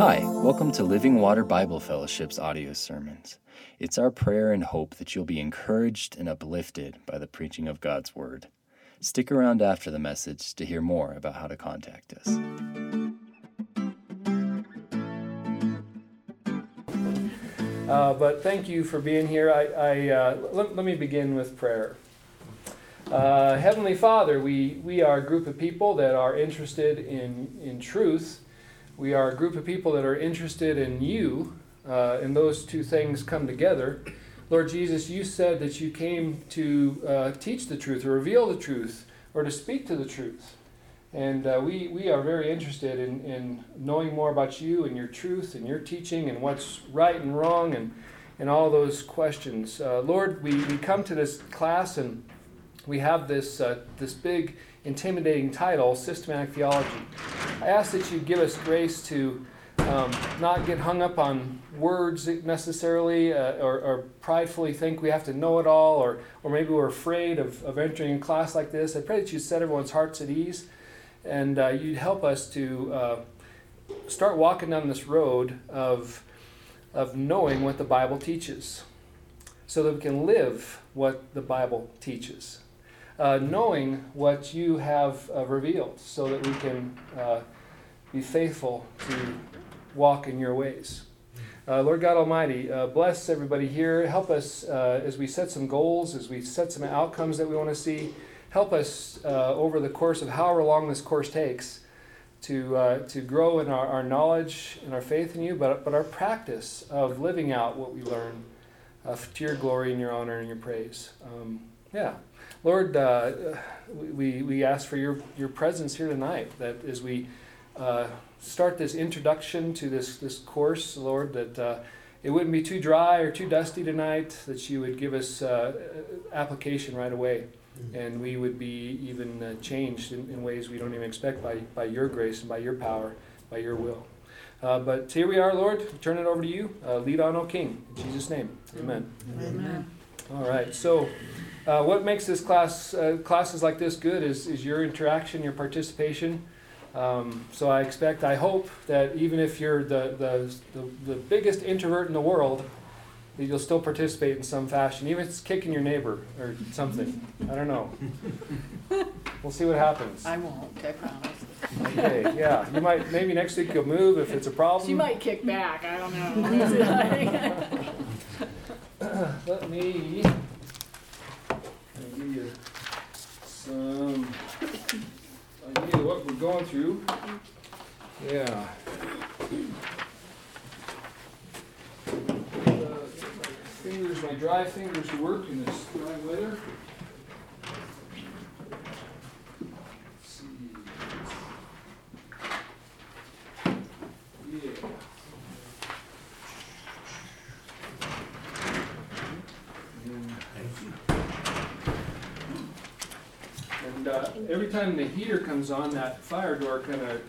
Hi, welcome to Living Water Bible Fellowship's audio sermons. It's our prayer and hope that you'll be encouraged and uplifted by the preaching of God's Word. Stick around after the message to hear more about how to contact us. But thank you for being here. Let me begin with prayer. Heavenly Father, we are a group of people that are interested in truth. We are a group of people that are interested in you, and those two things come together. Lord Jesus, you said that you came to teach the truth, or reveal the truth, or to speak to the truth. And we are very interested in knowing more about you and your truth and your teaching and what's right and wrong and all those questions. Lord, we come to this class and we have this big intimidating title, Systematic Theology. I ask that you give us grace to not get hung up on words necessarily, or pridefully think we have to know it all, or maybe we're afraid of entering a class like this. I pray that you set everyone's hearts at ease, and you'd help us to start walking down this road of knowing what the Bible teaches, so that we can live what the Bible teaches. Knowing what you have revealed, so that we can be faithful to walk in your ways. Lord God Almighty, bless everybody here. Help us as we set some goals, as we set some outcomes that we want to see. Help us over the course of however long this course takes to grow in our knowledge and our faith in you, but our practice of living out what we learn to your glory and your honor and your praise. Lord, we ask for your presence here tonight, that as we start this introduction to this course, Lord, that it wouldn't be too dry or too dusty tonight, that you would give us application right away, and we would be even changed in ways we don't even expect by your grace and by your power, by your will. But here we are, Lord. We turn it over to you. Lead on, O King. In Jesus' name, amen. Amen. All right, so... what makes this class, classes like this good is your interaction, your participation. So I hope that even if you're the biggest introvert in the world, that you'll still participate in some fashion, even if it's kicking your neighbor or something. I don't know. We'll see what happens. I won't, I promise. Okay, yeah. You might, maybe next week you'll move if it's a problem. She might kick back, I don't know. Let me... idea what we're going through. Yeah. My dry fingers work in this dry weather. Let's see. Yeah. And every time the heater comes on, that fire door kind of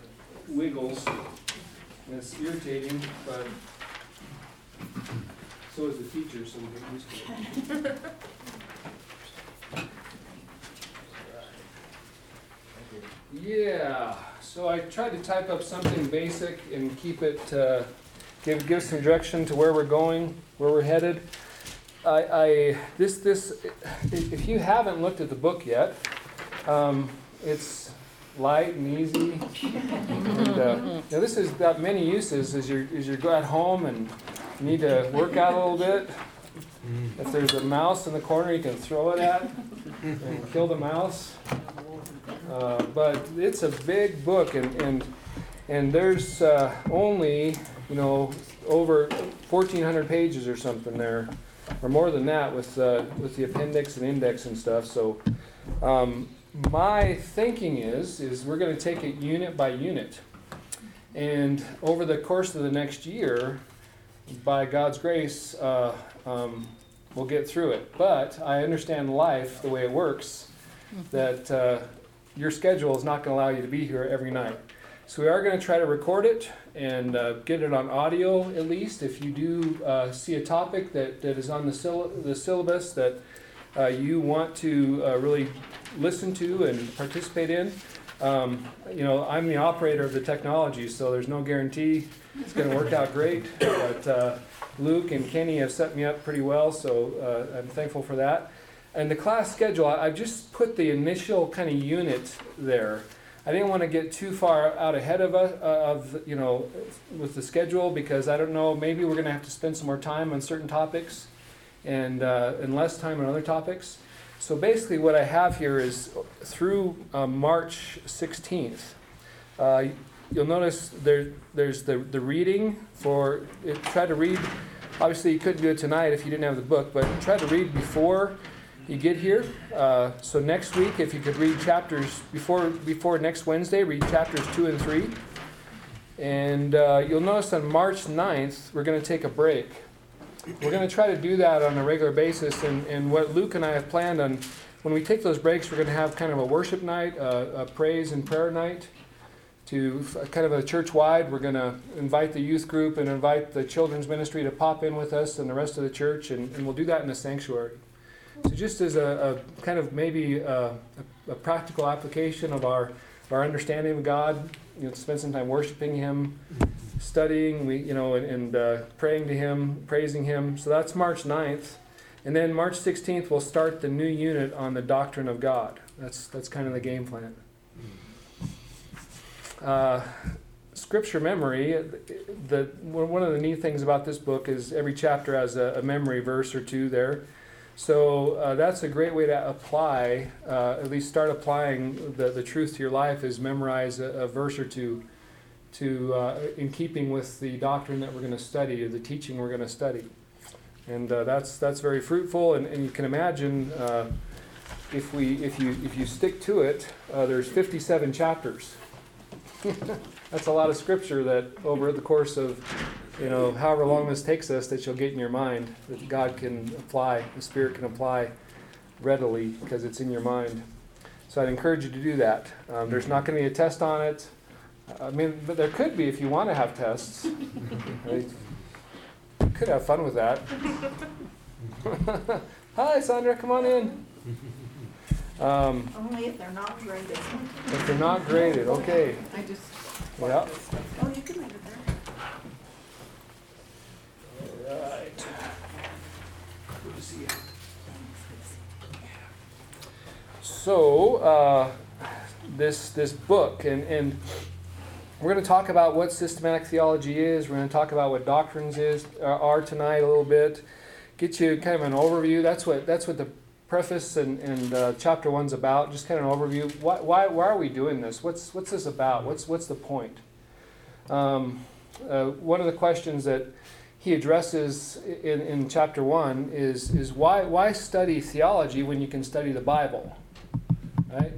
wiggles, and it's irritating, but so is the feature, so we get used to it. Yeah, so I tried to type up something basic and keep it, give some direction to where we're going, where we're headed. If you haven't looked at the book yet, it's light and easy, and now this has got many uses as you go at home and you need to work out a little bit. If there's a mouse in the corner, you can throw it at and kill the mouse. But it's a big book, and there's only over 1,400 pages or something there, or more than that with the appendix and index and stuff. So. My thinking is we're going to take it unit by unit. And over the course of the next year, by God's grace, we'll get through it. But I understand life, the way it works, that your schedule is not going to allow you to be here every night. So we are going to try to record it and get it on audio at least. If you do see a topic that is on the syllabus that you want to really listen to and participate in, I'm the operator of the technology, so there's no guarantee it's going to work out great. But Luke and Kenny have set me up pretty well, so I'm thankful for that. And the class schedule, I've just put the initial kind of unit there. I didn't want to get too far out ahead of with the schedule, because I don't know, maybe we're going to have to spend some more time on certain topics and less time on other topics. So basically what I have here is through March 16th. You'll notice there's the reading for it. Try to read. Obviously you couldn't do it tonight if you didn't have the book, but try to read before you get here. So next week, if you could read chapters before next Wednesday, read chapters 2 and 3. And you'll notice on March 9th, we're going to take a break. We're going to try to do that on a regular basis, and what Luke and I have planned on, when we take those breaks, we're going to have kind of a worship night, a praise and prayer night, to kind of a church-wide. We're going to invite the youth group and invite the children's ministry to pop in with us and the rest of the church, and we'll do that in the sanctuary. So just as a kind of maybe a practical application of our understanding of God, spend some time worshiping Him, studying, and praying to Him, praising Him. So that's March 9th. And then March 16th, we'll start the new unit on the doctrine of God. That's kind of the game plan. Scripture memory, one of the neat things about this book is every chapter has a memory verse or two there. So that's a great way to apply, at least start applying the truth to your life, is memorize a verse or two to in keeping with the doctrine that we're going to study or the teaching we're going to study. And that's very fruitful, and you can imagine if you stick to it, there's 57 chapters. That's a lot of scripture that over the course of however long this takes us, that you'll get in your mind, that God can apply, the Spirit can apply readily, because it's in your mind. So I'd encourage you to do that. There's not going to be a test on it. I mean, but there could be if you want to have tests. Right? You could have fun with that. Hi, Sandra, come on in. Only if they're not graded. If they're not graded, okay. I just... Yeah. Oh, you can leave it there. Right. Good to see you. So this book, and we're going to talk about what systematic theology is. We're going to talk about what doctrines are tonight a little bit. Get you kind of an overview. That's what the preface and chapter 1's about. Just kind of an overview. Why are we doing this? What's this about? What's the point? One of the questions that he addresses in chapter 1 is why study theology when you can study the Bible, right?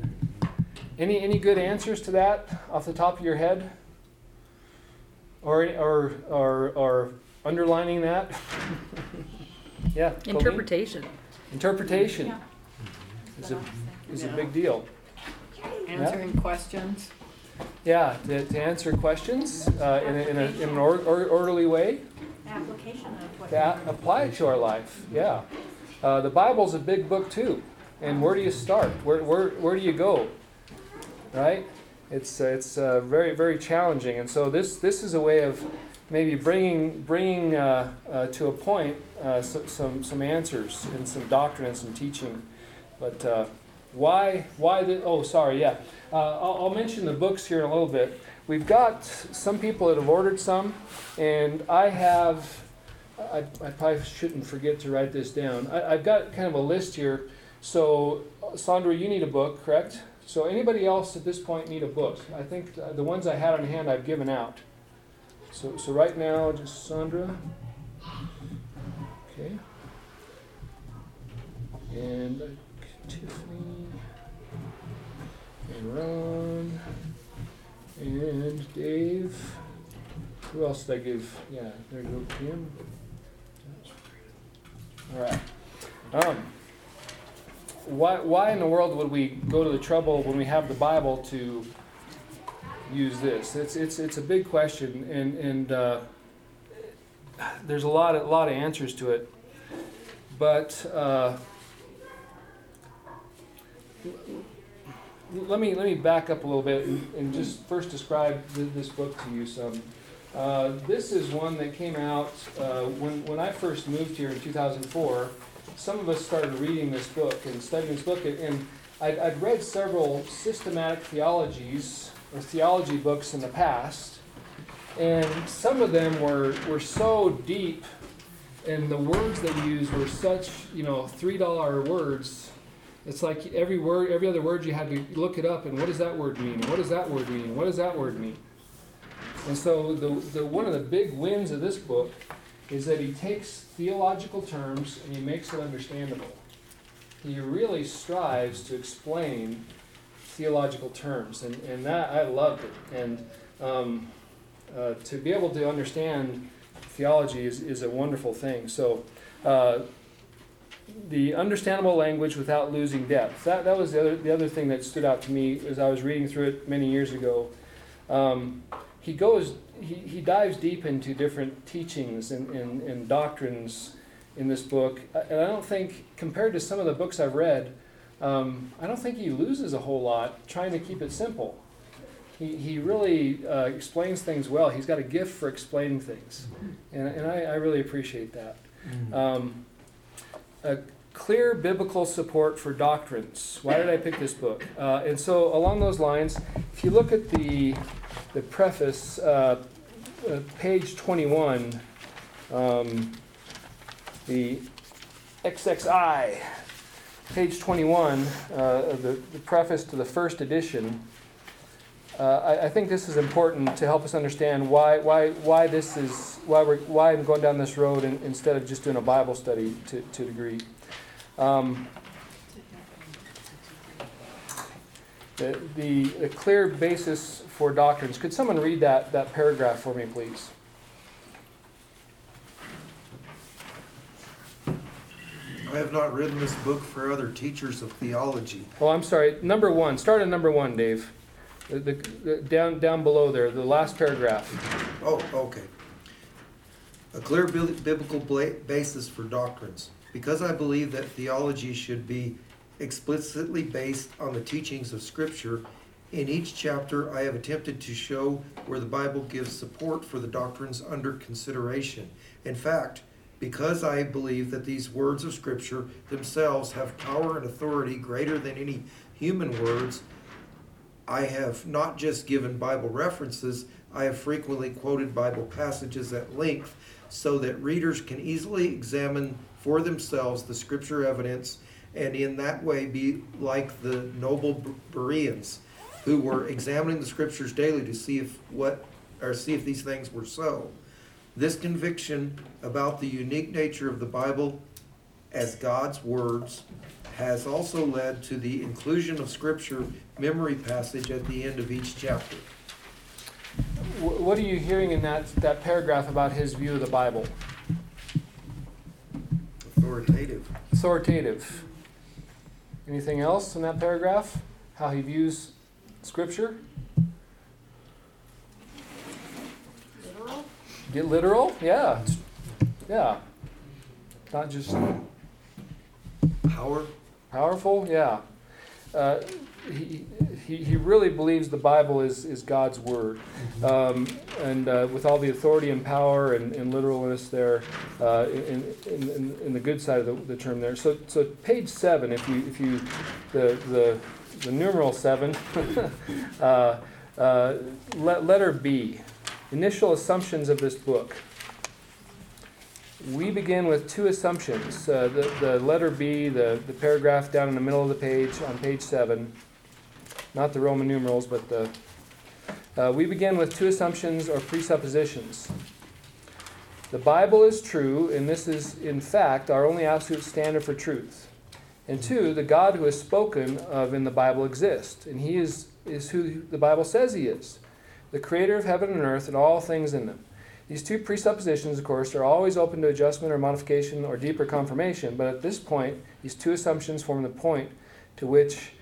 Any good answers to that off the top of your head, or underlining that? Yeah. Interpretation. Yeah. Is a big deal. Answering questions. Yeah, to answer questions in an orderly way. Application of what apply it to our life. Yeah, the Bible's a big book too, and where do you start? Where do you go? Right? It's very, very challenging, and so this is a way of maybe bringing to a point some answers and some doctrine and some teaching. But why? I'll mention the books here in a little bit. We've got some people that have ordered some, and I probably shouldn't forget to write this down. I've got kind of a list here. So, Sandra, you need a book, correct? So anybody else at this point need a book? I think the ones I had on hand I've given out. So right now, just Sandra. Okay. And Tiffany. And Ron. And Dave. Who else did I give? Yeah, there you go, Kim. All right. Why in the world would we go to the trouble when we have the Bible to use this? It's a big question, and there's a lot of answers to it. But let me back up a little bit and just first describe this book to you some. This is one that came out when I first moved here in 2004. Some of us started reading this book and studying this book, and I'd read several systematic theologies or theology books in the past, and some of them were so deep, and the words they used were such, $3 words. It's like every other word you had to look it up, and what does that word mean? What does that word mean? What does that word mean? And so the one of the big wins of this book is that he takes theological terms and he makes it understandable. He really strives to explain theological terms, and that I loved it. And to be able to understand theology is a wonderful thing. So the understandable language without losing depth. That was the other thing that stood out to me as I was reading through it many years ago. He dives deep into different teachings and doctrines in this book, and I don't think, compared to some of the books I've read, I don't think he loses a whole lot trying to keep it simple. He really explains things well. He's got a gift for explaining things, and I really appreciate that. A clear biblical support for doctrines. Why did I pick this book? And so along those lines, if you look at the preface, page 21, the XXI, page 21, the preface to the first edition, I think this is important to help us understand why I'm going down this road instead of just doing a Bible study to a degree. The clear basis for doctrines. Could someone read that paragraph for me, please? I have not written this book for other teachers of theology. Oh, I'm sorry. Number one. Start at number one, Dave. The down below there, the last paragraph. Oh, okay. A clear biblical basis for doctrines. Because I believe that theology should be explicitly based on the teachings of Scripture, in each chapter I have attempted to show where the Bible gives support for the doctrines under consideration. In fact, because I believe that these words of Scripture themselves have power and authority greater than any human words, I have not just given Bible references, I have frequently quoted Bible passages at length so that readers can easily examine for themselves the Scripture evidence, and in that way be like the noble Bereans, who were examining the Scriptures daily to see if these things were so. This conviction about the unique nature of the Bible as God's words has also led to the inclusion of Scripture memory passage at the end of each chapter. What are you hearing in that paragraph about his view of the Bible? Authoritative. Anything else in that paragraph? How he views Scripture? Get literal? Yeah. Not just powerful. Yeah. He really believes the Bible is God's word, and with all the authority and power and literalness there, in the good side of the term there. So page 7, if you the numeral 7, letter B, initial assumptions of this book. We begin with two assumptions. The letter B, the paragraph down in the middle of the page on page 7, not the Roman numerals, but we begin with two assumptions or presuppositions. The Bible is true, and this is in fact our only absolute standard for truth. And two, the God who is spoken of in the Bible exists, and he is who the Bible says he is, the creator of heaven and earth and all things in them. These two presuppositions, of course, are always open to adjustment or modification or deeper confirmation, but at this point, these two assumptions form the point to which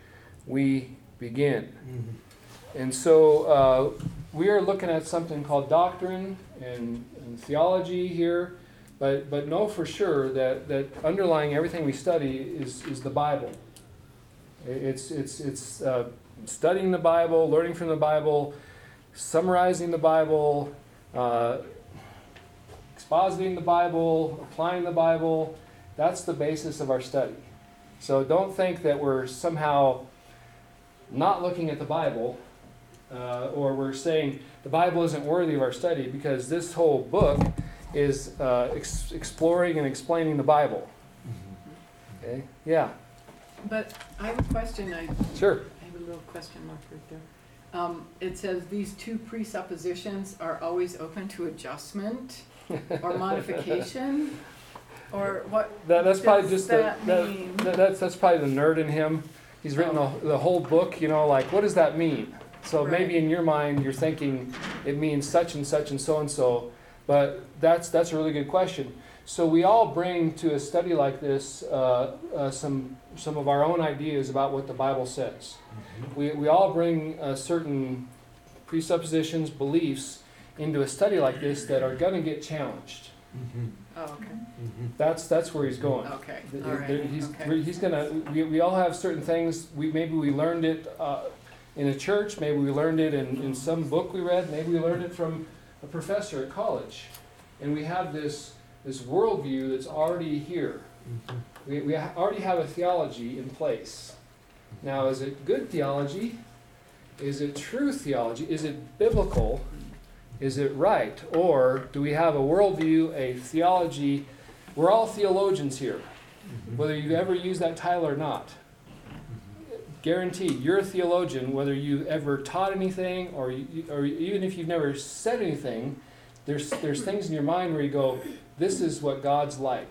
we begin. Mm-hmm. And so we are looking at something called doctrine and theology here, but know for sure that underlying everything we study is the Bible. It's studying the Bible, learning from the Bible, summarizing the Bible, expositing the Bible, applying the Bible. That's the basis of our study. So don't think that we're somehow not looking at the Bible, or we're saying the Bible isn't worthy of our study, because this whole book is exploring and explaining the Bible. Okay? Yeah. But I have a question. I have a little question mark right there. It says these two presuppositions are always open to adjustment or modification, or what? That's probably the nerd in him. He's written the whole book. You know, like, what does that mean? So right. Maybe in your mind you're thinking it means such and such and so, but that's a really good question. So we all bring to a study like this some of our own ideas about what the Bible says. Mm-hmm. We all bring certain presuppositions, beliefs into a study like this that are going to get challenged. Mm-hmm. Oh, okay. Mm-hmm. That's where he's going. Okay. All right. He's gonna. We all have certain things. Maybe we learned it in a church. Maybe we learned it in some book we read. Maybe we learned it from a professor at college, and we have this worldview that's already here. Mm-hmm. We already have a theology in place. Now, is it good theology? Is it true theology? Is it biblical? Is it right? Or do we have a worldview, a theology? We're all theologians here, mm-hmm. whether you've ever used that title or not. Mm-hmm. Guaranteed, you're a theologian, whether you ever taught anything or even if you've never said anything. There's things in your mind where you go, this is what God's like.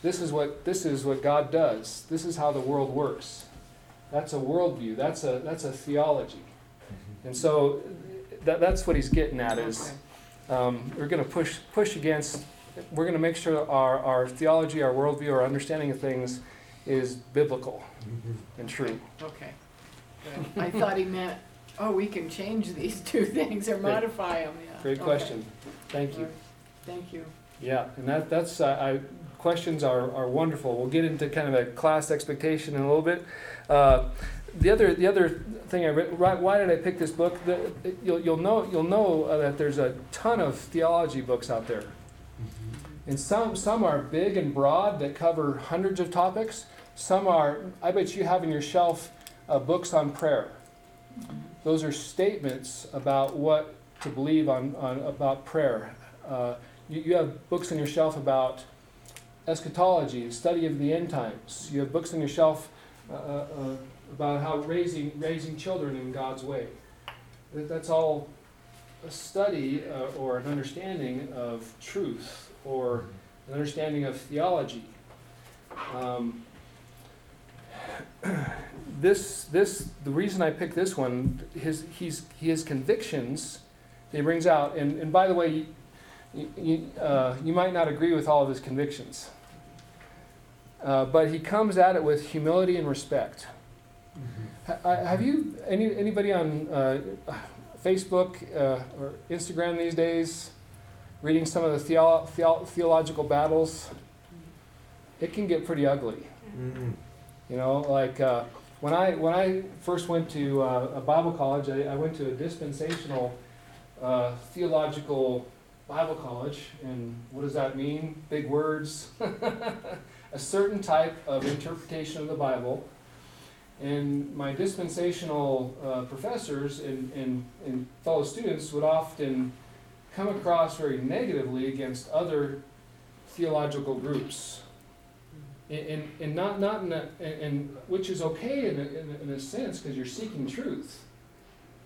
This is what God does. This is how the world works. That's a worldview. That's a theology. And so that's what he's getting at is we're going to push against. We're going to make sure our theology, our worldview, our understanding of things is biblical and true. Okay. Good. I thought he meant, we can change these two things or modify them. Yeah. Great question. Thank you. Thank you. Yeah, and questions are wonderful. We'll get into kind of a class expectation in a little bit. The other thing I read, why did I pick this book? You'll know that there's a ton of theology books out there, mm-hmm. and some are big and broad that cover hundreds of topics. Some are, I bet you have in your shelf, books on prayer. Mm-hmm. Those are statements about what to believe on about prayer. You have books on your shelf about eschatology, study of the end times. You have books on your shelf about how raising children in God's way. That's all a study or an understanding of truth or an understanding of theology. The reason I picked this one, his convictions that he brings out, and by the way, you might not agree with all of his convictions. But he comes at it with humility and respect. Mm-hmm. Have you, anybody on Facebook or Instagram these days, reading some of the theological battles? It can get pretty ugly. Mm-hmm. You know, like when I first went to a Bible college, I went to a dispensational theological Bible college, and what does that mean? Big words, a certain type of interpretation of the Bible, and my dispensational professors and fellow students would often come across very negatively against other theological groups, and not in a, and which is okay in a sense, because you're seeking truth,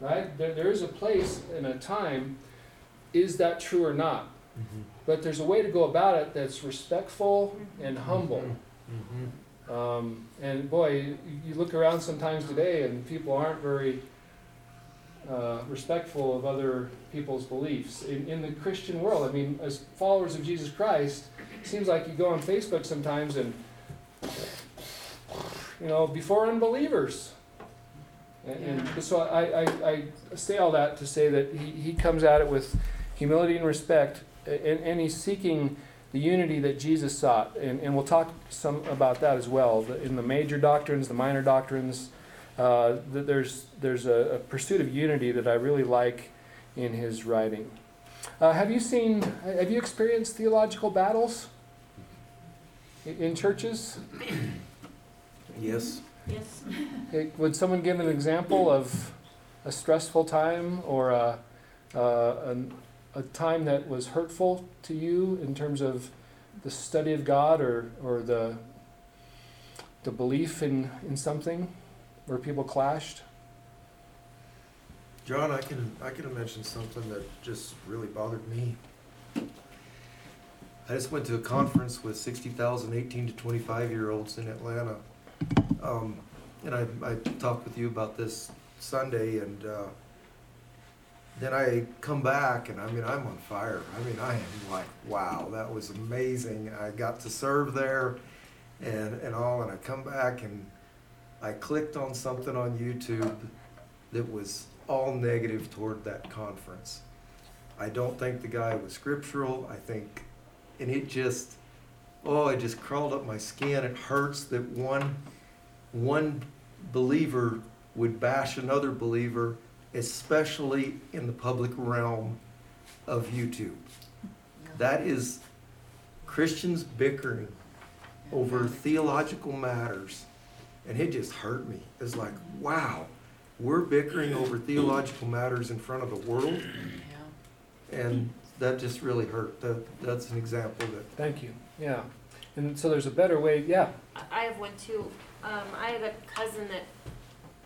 right? There is a place and a time. Is that true or not? Mm-hmm. But there's a way to go about it that's respectful and humble. Mm-hmm. Mm-hmm. And boy, you look around sometimes today and people aren't very respectful of other people's beliefs. In the Christian world, I mean, as followers of Jesus Christ, it seems like you go on Facebook sometimes and, you know, before unbelievers. And so I say all that to say that he comes at it with humility and respect, and he's seeking the unity that Jesus sought. And we'll talk some about that as well, in the major doctrines, the minor doctrines, There's a pursuit of unity that I really like in his writing. Have you experienced theological battles in churches? Yes. Yes. Would someone give an example of a stressful time or a time that was hurtful to you in terms of the study of God or the belief in something where people clashed? John, I can mention something that just really bothered me. I just went to a conference with 60,000 18 to 25-year-olds in Atlanta. And I talked with you about this Sunday, and then I come back, and I mean, I'm on fire. I mean, I am like, wow, that was amazing. I got to serve there and all, and I come back, and I clicked on something on YouTube that was all negative toward that conference. I don't think the guy was scriptural. And it just, it just crawled up my skin. It hurts that one believer would bash another believer, especially in the public realm of YouTube. That is Christians bickering over theological matters, and it just hurt me. It's like, wow, we're bickering over theological matters in front of the world, and that just really hurt. That's an example. Thank you. Yeah, and so there's a better way. Yeah. I have one too. I had a cousin that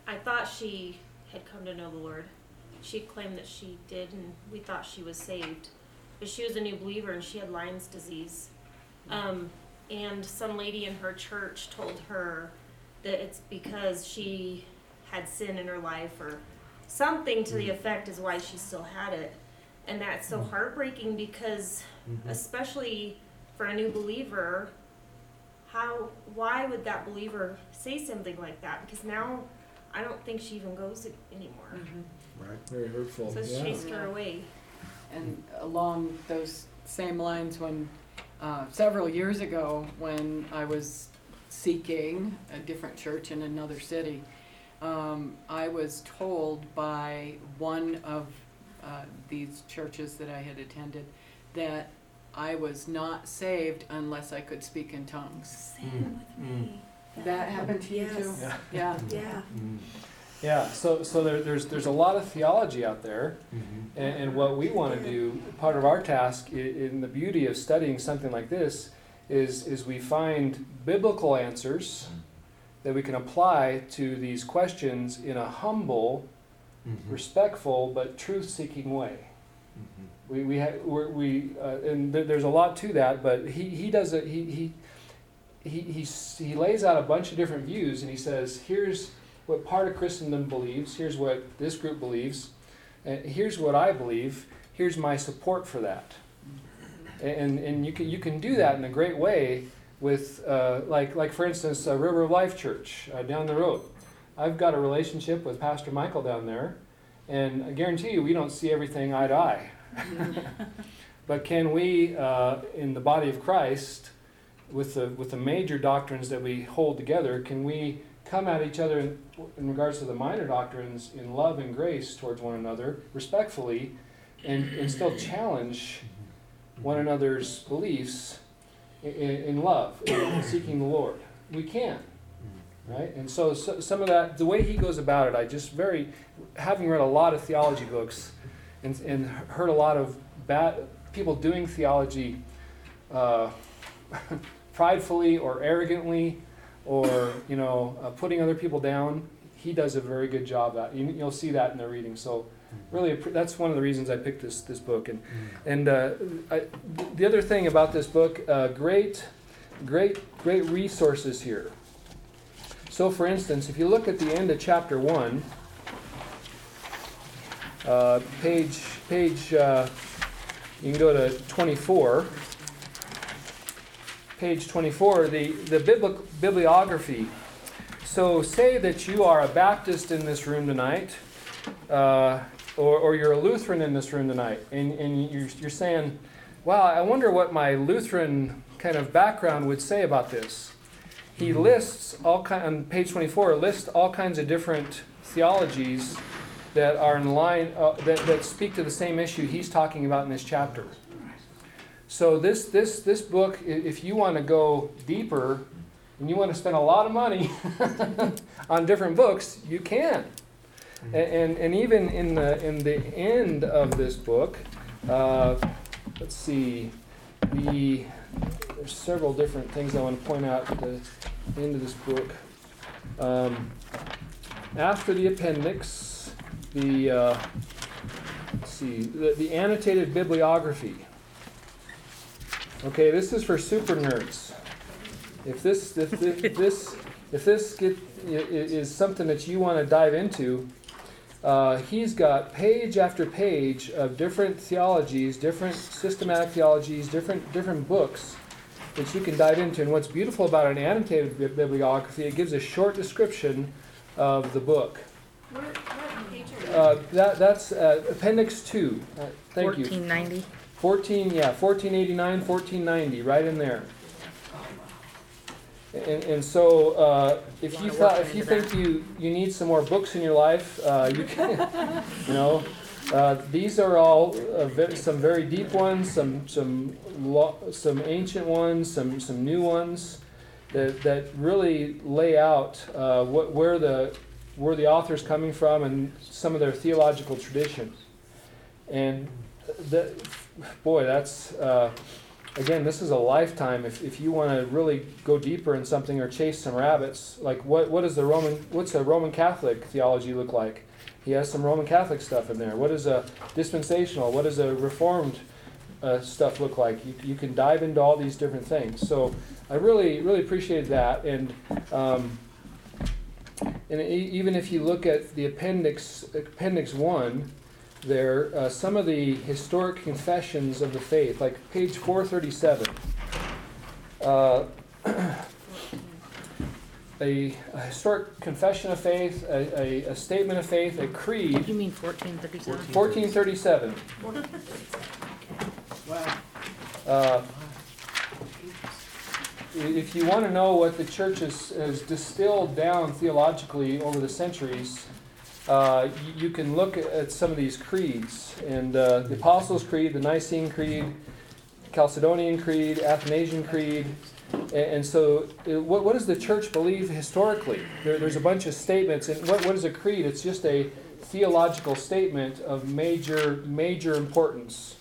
I thought she had come to know the Lord. She claimed that she did, and we thought she was saved. But she was a new believer, and she had Lyme's disease. And some lady in her church told her that it's because she had sin in her life or something to the effect is why she still had it. And that's so heartbreaking because, especially for a new believer, why would that believer say something like that? Because now I don't think she even goes anymore. Mm-hmm. Right. Very hurtful. So it's chased her away. And along those same lines, when several years ago when I was seeking a different church in another city, I was told by one of these churches that I had attended that I was not saved unless I could speak in tongues. Same with me. That happened to you too? Yeah. So there's a lot of theology out there, and what we want to do, part of our task in the beauty of studying something like this is we find biblical answers that we can apply to these questions in a humble, respectful, but truth-seeking way. There's a lot to that, but he lays out a bunch of different views, and he says, here's what part of Christendom believes, here's what this group believes, and here's what I believe, here's my support for that. And you can do that in a great way with like for instance River of Life Church down the road. I've got a relationship with Pastor Michael down there, and I guarantee you we don't see everything eye to eye. But can we, in the body of Christ, with the major doctrines that we hold together, can we come at each other in regards to the minor doctrines in love and grace towards one another, respectfully, and still challenge one another's beliefs in love, in seeking the Lord? We can, right? And so some of that, the way he goes about it, I just having read a lot of theology books, and heard a lot of bad people doing theology pridefully or arrogantly, or putting other people down. He does a very good job at. You'll see that in the reading. So really, that's one of the reasons I picked this book. And the other thing about this book, great resources here. So for instance, if you look at the end of chapter 1. You can go to 24. Page 24, the bibliography. So say that you are a Baptist in this room tonight, or you're a Lutheran in this room tonight, and you're saying, wow, I wonder what my Lutheran kind of background would say about this. he lists all kind on page 24 lists all kinds of different theologies that are in line that speak to the same issue he's talking about in this chapter. So this book, if you want to go deeper and you want to spend a lot of money on different books, you can. And even in the end of this book, let's see, there's several different things I want to point out at the end of this book. After the appendix, the annotated bibliography. Okay, this is for super nerds. If this is something that you want to dive into. He's got page after page of different theologies, different systematic theologies, different books that you can dive into. And what's beautiful about an annotated bibliography, it gives a short description of the book. What page are you? That's Appendix 2. Thank 1490. You. 1490. 1489, 1490, right in there. And so, if you think you need some more books in your life, you can. These are all some very deep ones, some ancient ones, some new ones, that really lay out where the author's coming from and some of their theological traditions. And that's. Again, this is a lifetime. If you want to really go deeper in something or chase some rabbits, like what's a Roman Catholic theology look like? He has some Roman Catholic stuff in there. What is a dispensational? What does a Reformed stuff look like? You can dive into all these different things. So I really, really appreciated that. And even if you look at the appendix 1. There, some of the historic confessions of the faith, like page 437. A historic confession of faith, a statement of faith, a creed. You mean 1437? 1437. Wow. If you want to know what the church has distilled down theologically over the centuries, you can look at some of these creeds, and the Apostles' Creed, the Nicene Creed, Chalcedonian Creed, Athanasian Creed, and so what does the church believe historically? There's a bunch of statements, and what is a creed? It's just a theological statement of major importance,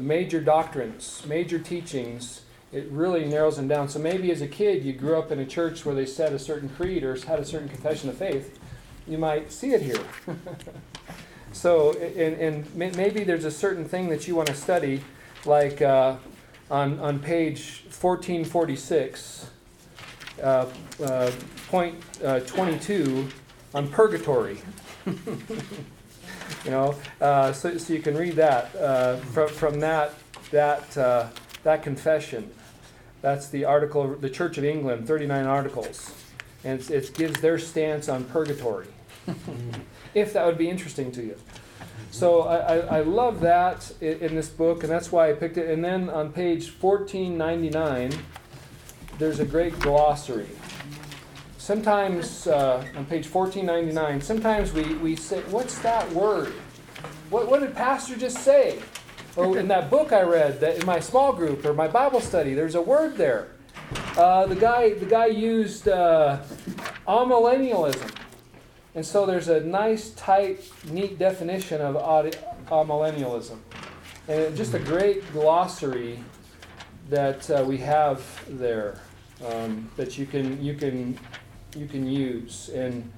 major doctrines, major teachings. It really narrows them down. So maybe as a kid you grew up in a church where they said a certain creed or had a certain confession of faith. You might see it here. So, and maybe there's a certain thing that you want to study, like on page 1446, point 22, on purgatory. So you can read that from that confession. That's the article, the Church of England, 39 articles, and it gives their stance on purgatory. If that would be interesting to you. So I love that in this book, and that's why I picked it. And then on page 1499, there's a great glossary. Sometimes, on page 1499, sometimes we say, what's that word? What did Pastor just say? Or in that book I read, that in my small group or my Bible study, there's a word there. The guy used amillennialism. And so there's a nice, tight, neat definition of amillennialism. And just a great glossary that we have there that you can use. And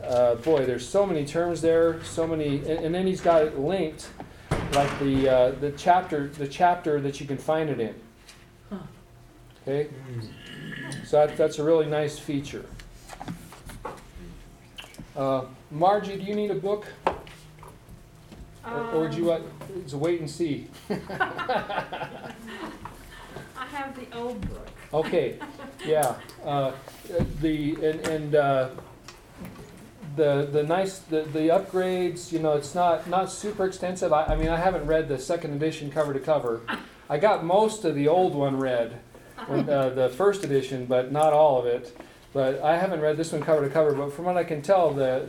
there's so many terms there, so many. And then he's got it linked, like the chapter that you can find it in. Huh. Okay, so that's a really nice feature. Margie, do you need a book? Or would you like to wait and see? I have the old book. Okay, yeah. The upgrades, it's not super extensive. I mean, I haven't read the second edition cover to cover. I got most of the old one read. from the first edition, but not all of it. But I haven't read this one cover to cover, but from what I can tell, there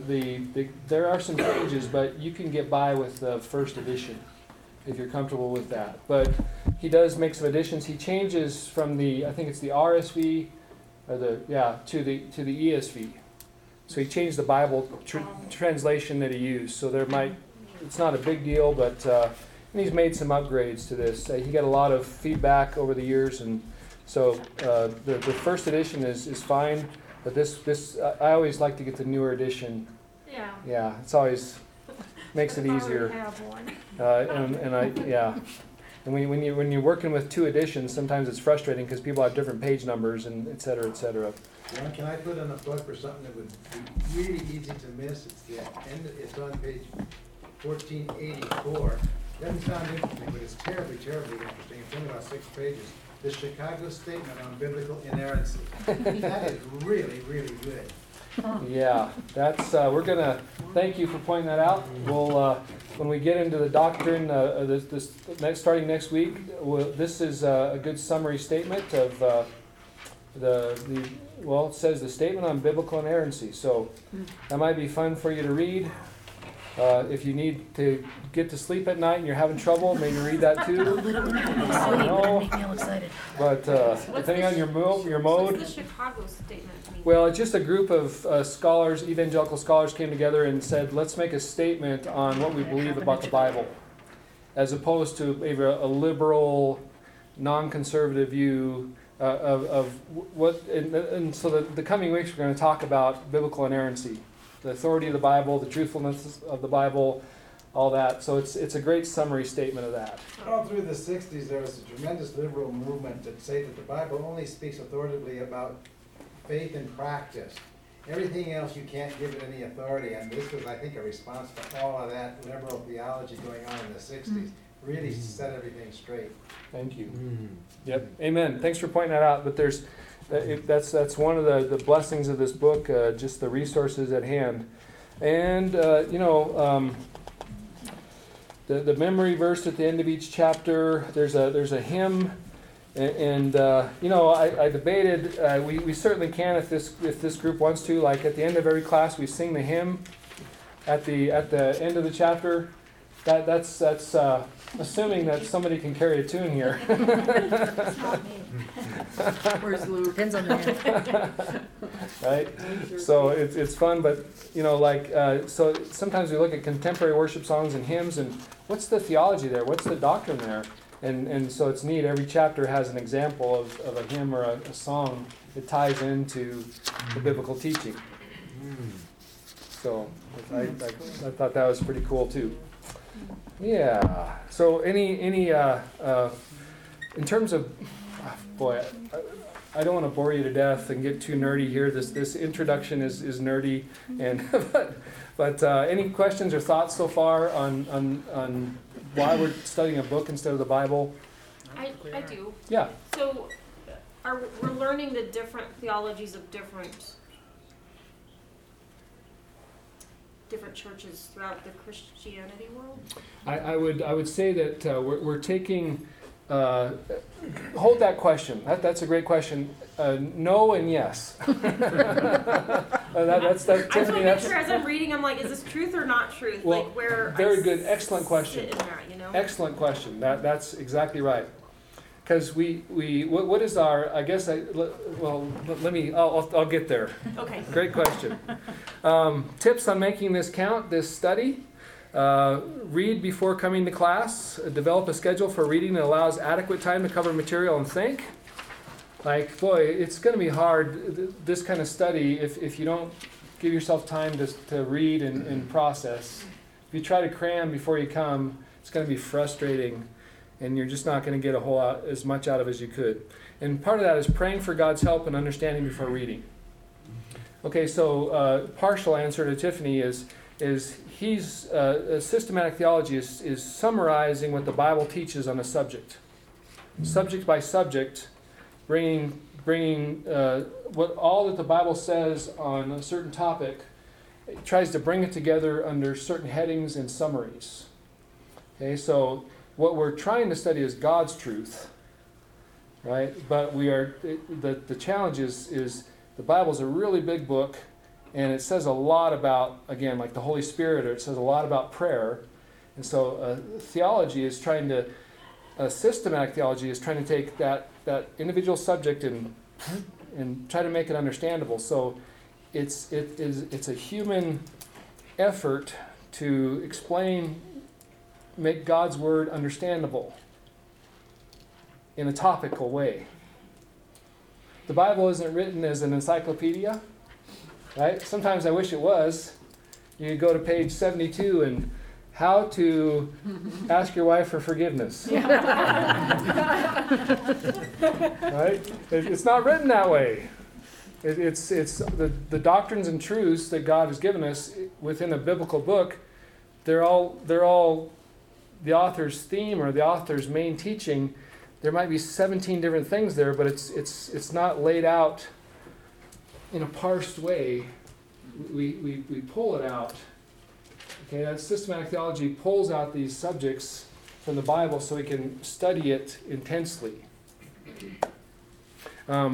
are some changes, but you can get by with the first edition if you're comfortable with that. But he does make some additions. He changes from I think it's the RSV, or to the ESV. So he changed the Bible translation that he used. So it's not a big deal, but and he's made some upgrades to this. He got a lot of feedback over the years, and so the first edition is fine, but this I always like to get the newer edition. Yeah. Yeah, it's always makes it easier. I already have one. And when you're working with two editions, sometimes it's frustrating because people have different page numbers and et cetera, et cetera. Well, can I put in a plug for something that would be really easy to miss? It's the end. It's on page 1484. Doesn't sound interesting, but it's terribly, terribly interesting. It's only about 6 pages. The Chicago Statement on Biblical Inerrancy. That is really, really good. Yeah, that's. We're gonna thank you for pointing that out. We'll when we get into the doctrine starting next week. This is a good summary statement of it says the statement on biblical inerrancy. So that might be fun for you to read. If you need to get to sleep at night and you're having trouble, maybe read that too. I don't know. But depending on your mode. What's the Chicago Statement mean? Well, it's just a group of evangelical scholars came together and said, let's make a statement on what we believe about the Bible, as opposed to a liberal, non-conservative view of what. And so the coming weeks we're going to talk about biblical inerrancy. The authority of the Bible, the truthfulness of the Bible, all that. So it's a great summary statement of that. All through the 60s, there was a tremendous liberal movement to say that the Bible only speaks authoritatively about faith and practice. Everything else, you can't give it any authority. And this was, I think, a response to all of that liberal theology going on in the 60s. Really set everything straight. Thank you. Yep. Amen. Thanks for pointing that out. But that's one of the blessings of this book, just the resources at hand. And, the memory verse at the end of each chapter, there's a hymn. I debated, we certainly can if this group wants to, like at the end of every class we sing the hymn at the end of the chapter. That's assuming that somebody can carry a tune here. It's not me. Where's Lou? Pins on the hand. Right? So it's fun, but, so sometimes we look at contemporary worship songs and hymns, and what's the theology there? What's the doctrine there? And so it's neat. Every chapter has an example of a hymn or a song that ties into the biblical teaching. So I thought that was pretty cool, too. Yeah. So any in terms of, I don't want to bore you to death and get too nerdy here. This introduction is nerdy, and but any questions or thoughts so far on why we're studying a book instead of the Bible? I do. Yeah. So we're learning the different theologies of different churches throughout the Christianity world? I would say that we're taking... hold that question. That's a great question. No and yes. I just want to make sure as I'm reading, I'm like, is this truth or not truth? Well, like where very good. Excellent question. Sit in that, Excellent question. That's exactly right. Because what is our, I'll get there. Okay. Great question. Tips on making this count, this study. Read before coming to class. Develop a schedule for reading that allows adequate time to cover material and think. Like, boy, it's going to be hard, this kind of study, if you don't give yourself time to read and process. If you try to cram before you come, it's going to be frustrating. And you're just not going to get as much out of it as you could. And part of that is praying for God's help and understanding before reading. Okay, so partial answer to Tiffany is he's systematic theology is summarizing what the Bible teaches on a subject, subject by subject, bringing what all that the Bible says on a certain topic, it tries to bring it together under certain headings and summaries. Okay, so. What we're trying to study is God's truth, right? But we are, the challenge is the Bible's a really big book, and it says a lot about, again, like the Holy Spirit, or it says a lot about prayer. And so theology is trying to, systematic theology is trying to take that individual subject and try to make it understandable. So it's a human effort to explain, make God's word understandable in a topical way. The Bible isn't written as an encyclopedia, right? Sometimes I wish it was. You go to page 72 and how to ask your wife for forgiveness. Right? It's not written that way. It's the doctrines and truths that God has given us within a biblical book. They're all the author's theme or the author's main teaching. There might be 17 different things there, but it's not laid out in a parsed way. We pull it out. Okay, that systematic theology pulls out these subjects from the Bible so we can study it intensely. But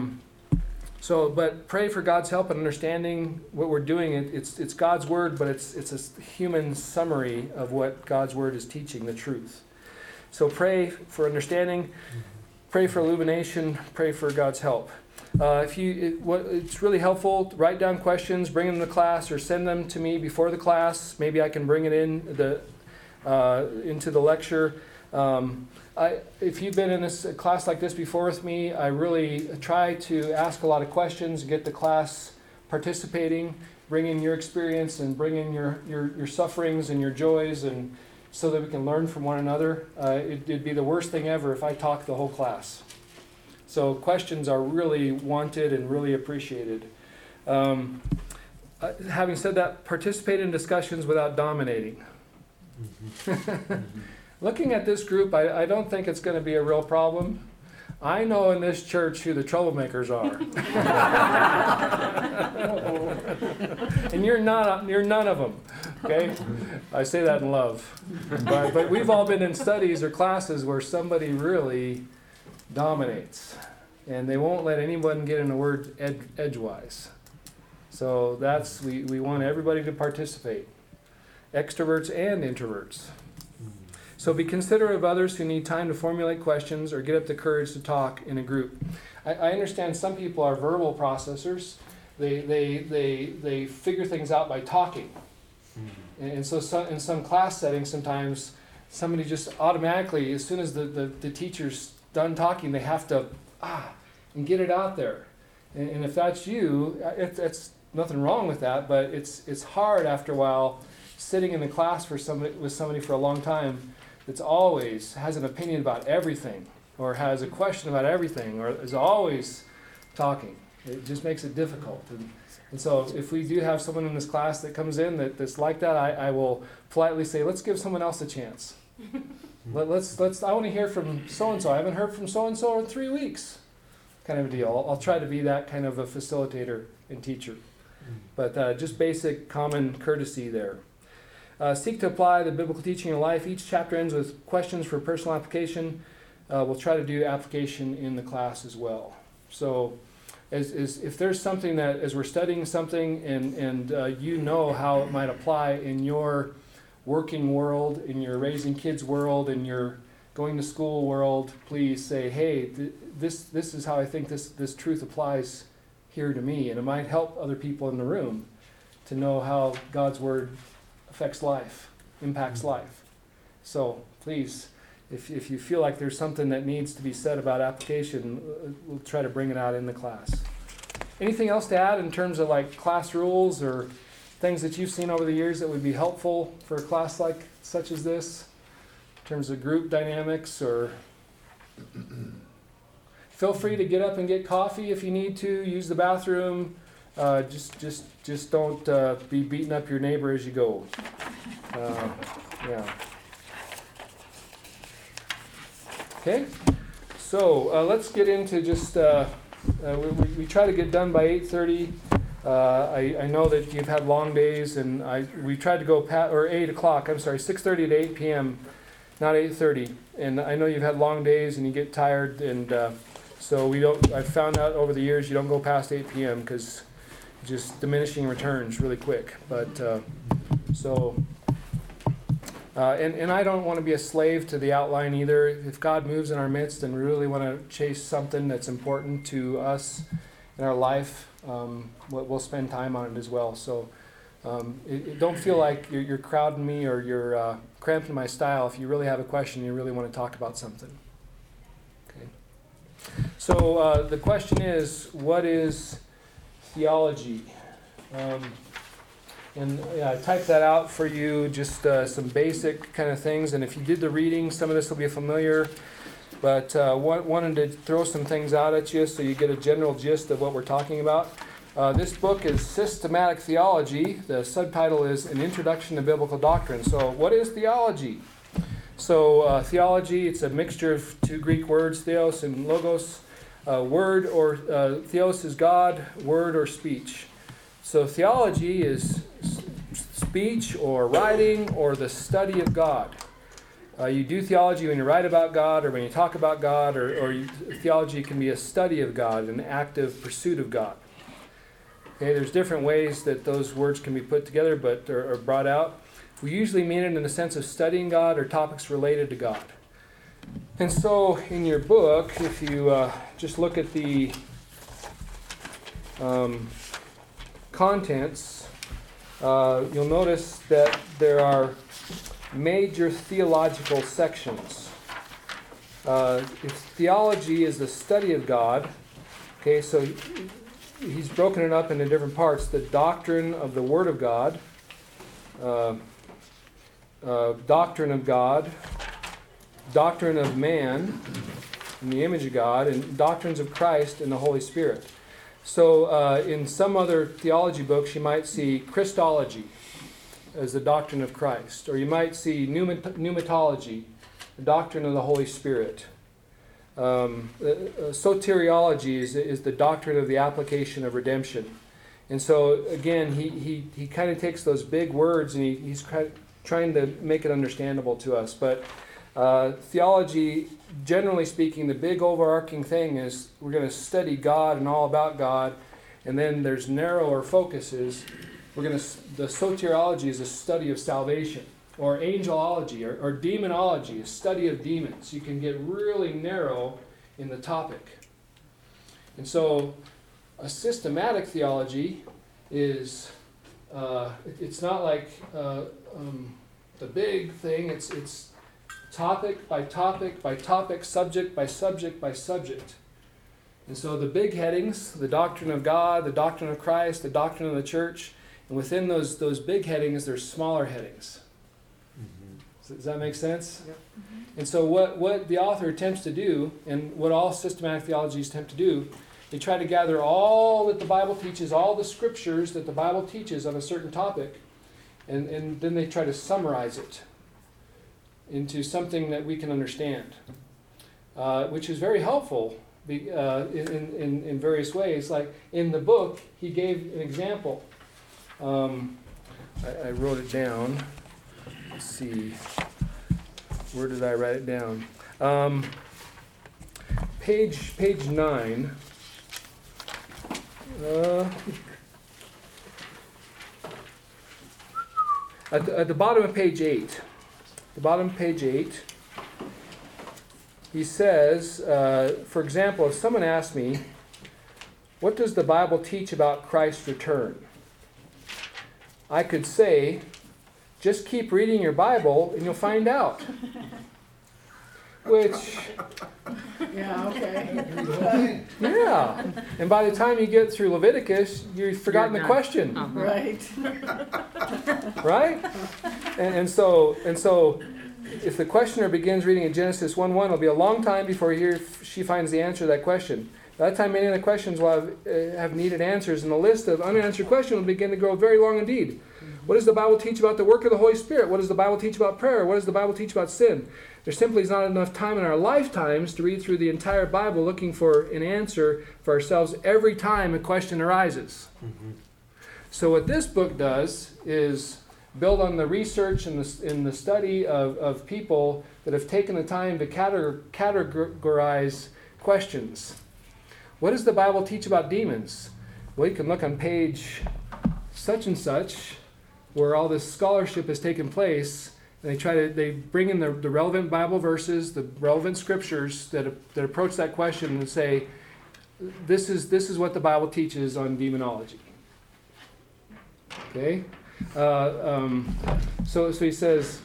pray for God's help in understanding what we're doing. It's God's word, but it's a human summary of what God's word is teaching, the truth. So pray for understanding, pray for illumination, pray for God's help. It's really helpful. Write down questions, bring them to class, or send them to me before the class. Maybe I can bring it in into the lecture. If you've been in a class like this before with me, I really try to ask a lot of questions, get the class participating, bring in your experience and bring in your sufferings and your joys, and so that we can learn from one another. It'd be the worst thing ever if I talked the whole class. So questions are really wanted and really appreciated. Having said that, participate in discussions without dominating. Looking at this group, I don't think it's going to be a real problem. I know in this church who the troublemakers are. And you're none of them, okay? I say that in love. But we've all been in studies or classes where somebody really dominates, and they won't let anyone get in a word edgewise. So we want everybody to participate, extroverts and introverts. So be considerate of others who need time to formulate questions or get up the courage to talk in a group. I understand some people are verbal processors. They figure things out by talking. Mm-hmm. And so in some class settings, sometimes somebody just automatically, as soon as the teacher's done talking, they have to, and get it out there. And if that's you, that's nothing wrong with that, but it's hard after a while sitting in the class with somebody for a long time that's always has an opinion about everything, or has a question about everything, or is always talking. It just makes it difficult. And so if we do have someone in this class that comes in that's like that, I will politely say, let's give someone else a chance. I want to hear from so-and-so. I haven't heard from so-and-so in 3 weeks, kind of a deal. I'll try to be that kind of a facilitator and teacher. But just basic common courtesy there. Seek to apply the biblical teaching in your life. Each chapter ends with questions for personal application. We'll try to do application in the class as well. So if there's something that, as we're studying something and you know how it might apply in your working world, in your raising kids world, in your going to school world, please say, hey, this is how I think this truth applies here to me. And it might help other people in the room to know how God's word affects life, impacts life. So please, if you feel like there's something that needs to be said about application, we'll try to bring it out in the class. Anything else to add in terms of like class rules or things that you've seen over the years that would be helpful for a class like such as this, in terms of group dynamics? Or feel free to get up and get coffee if you need to, use the bathroom. Just don't be beating up your neighbor as you go. Yeah. Okay. So let's get into just. We try to get done by 8:30. I know that you've had long days, and we tried to go 8 o'clock. I'm sorry, 6:30 to 8 p.m., not 8:30. And I know you've had long days, and you get tired, and So we don't. I've found out over the years you don't go past 8 p.m. because just diminishing returns really quick. But and I don't want to be a slave to the outline either. If God moves in our midst and we really want to chase something that's important to us in our life, we'll spend time on it as well. So don't feel like you're crowding me or you're cramping my style. If you really have a question, you really want to talk about something. Okay. So the question is, what is theology? I typed that out for you, just some basic kind of things. And if you did the reading, some of this will be familiar. But wanted to throw some things out at you so you get a general gist of what we're talking about. This book is Systematic Theology. The subtitle is An Introduction to Biblical Doctrine. So what is theology? So theology, it's a mixture of two Greek words, theos and logos. Word or theos is God, word or speech. So theology is speech or writing or the study of God. You do theology when you write about God or when you talk about God, or theology can be a study of God, an active pursuit of God. Okay, there's different ways that those words can be put together but or brought out. We usually mean it in the sense of studying God or topics related to God. And so in your book, if you just look at the contents, you'll notice that there are major theological sections. If theology is the study of God, okay, so he's broken it up into different parts. The doctrine of the Word of God, doctrine of God, doctrine of man, in the image of God, and doctrines of Christ and the Holy Spirit. So in some other theology books, you might see Christology as the doctrine of Christ. Or you might see pneumatology, the doctrine of the Holy Spirit. Soteriology is the doctrine of the application of redemption. And so, again, he kind of takes those big words and he's trying to make it understandable to us. But theology, generally speaking, the big overarching thing is we're going to study God and all about God. And then there's narrower focuses. The soteriology is a study of salvation, or angelology, or demonology, a study of demons. You can get really narrow in the topic. And so a systematic theology is, it's not like the big thing. It's topic by topic by topic, subject by subject by subject. And so the big headings, the doctrine of God, the doctrine of Christ, the doctrine of the church, and within those big headings, there's smaller headings. Mm-hmm. Does that make sense? Yep. Mm-hmm. And so what the author attempts to do, and what all systematic theologies attempt to do, they try to gather all that the Bible teaches, all the scriptures that the Bible teaches on a certain topic, and then they try to summarize it into something that we can understand, which is very helpful in various ways. Like in the book, he gave an example. I wrote it down. Let's see. Where did I write it down? Page 9. At the bottom of page 8. The bottom of page 8. He says, for example, if someone asked me, what does the Bible teach about Christ's return? I could say, just keep reading your Bible and you'll find out. Which, yeah, okay. Yeah. And by the time you get through Leviticus, you've forgotten the question. Uh-huh. Right. Right? And so if the questioner begins reading in Genesis 1:1, it'll be a long time before she finds the answer to that question. By that time, many of the questions will have needed answers, and the list of unanswered questions will begin to grow very long indeed. What does the Bible teach about the work of the Holy Spirit? What does the Bible teach about prayer? What does the Bible teach about sin? There simply is not enough time in our lifetimes to read through the entire Bible looking for an answer for ourselves every time a question arises. Mm-hmm. So what this book does is build on the research and the study of people that have taken the time to categorize questions. What does the Bible teach about demons? Well, you can look on page such and such, where all this scholarship has taken place, and they bring in the relevant Bible verses, the relevant scriptures that approach that question and say, this is what the Bible teaches on demonology. Okay? So he says,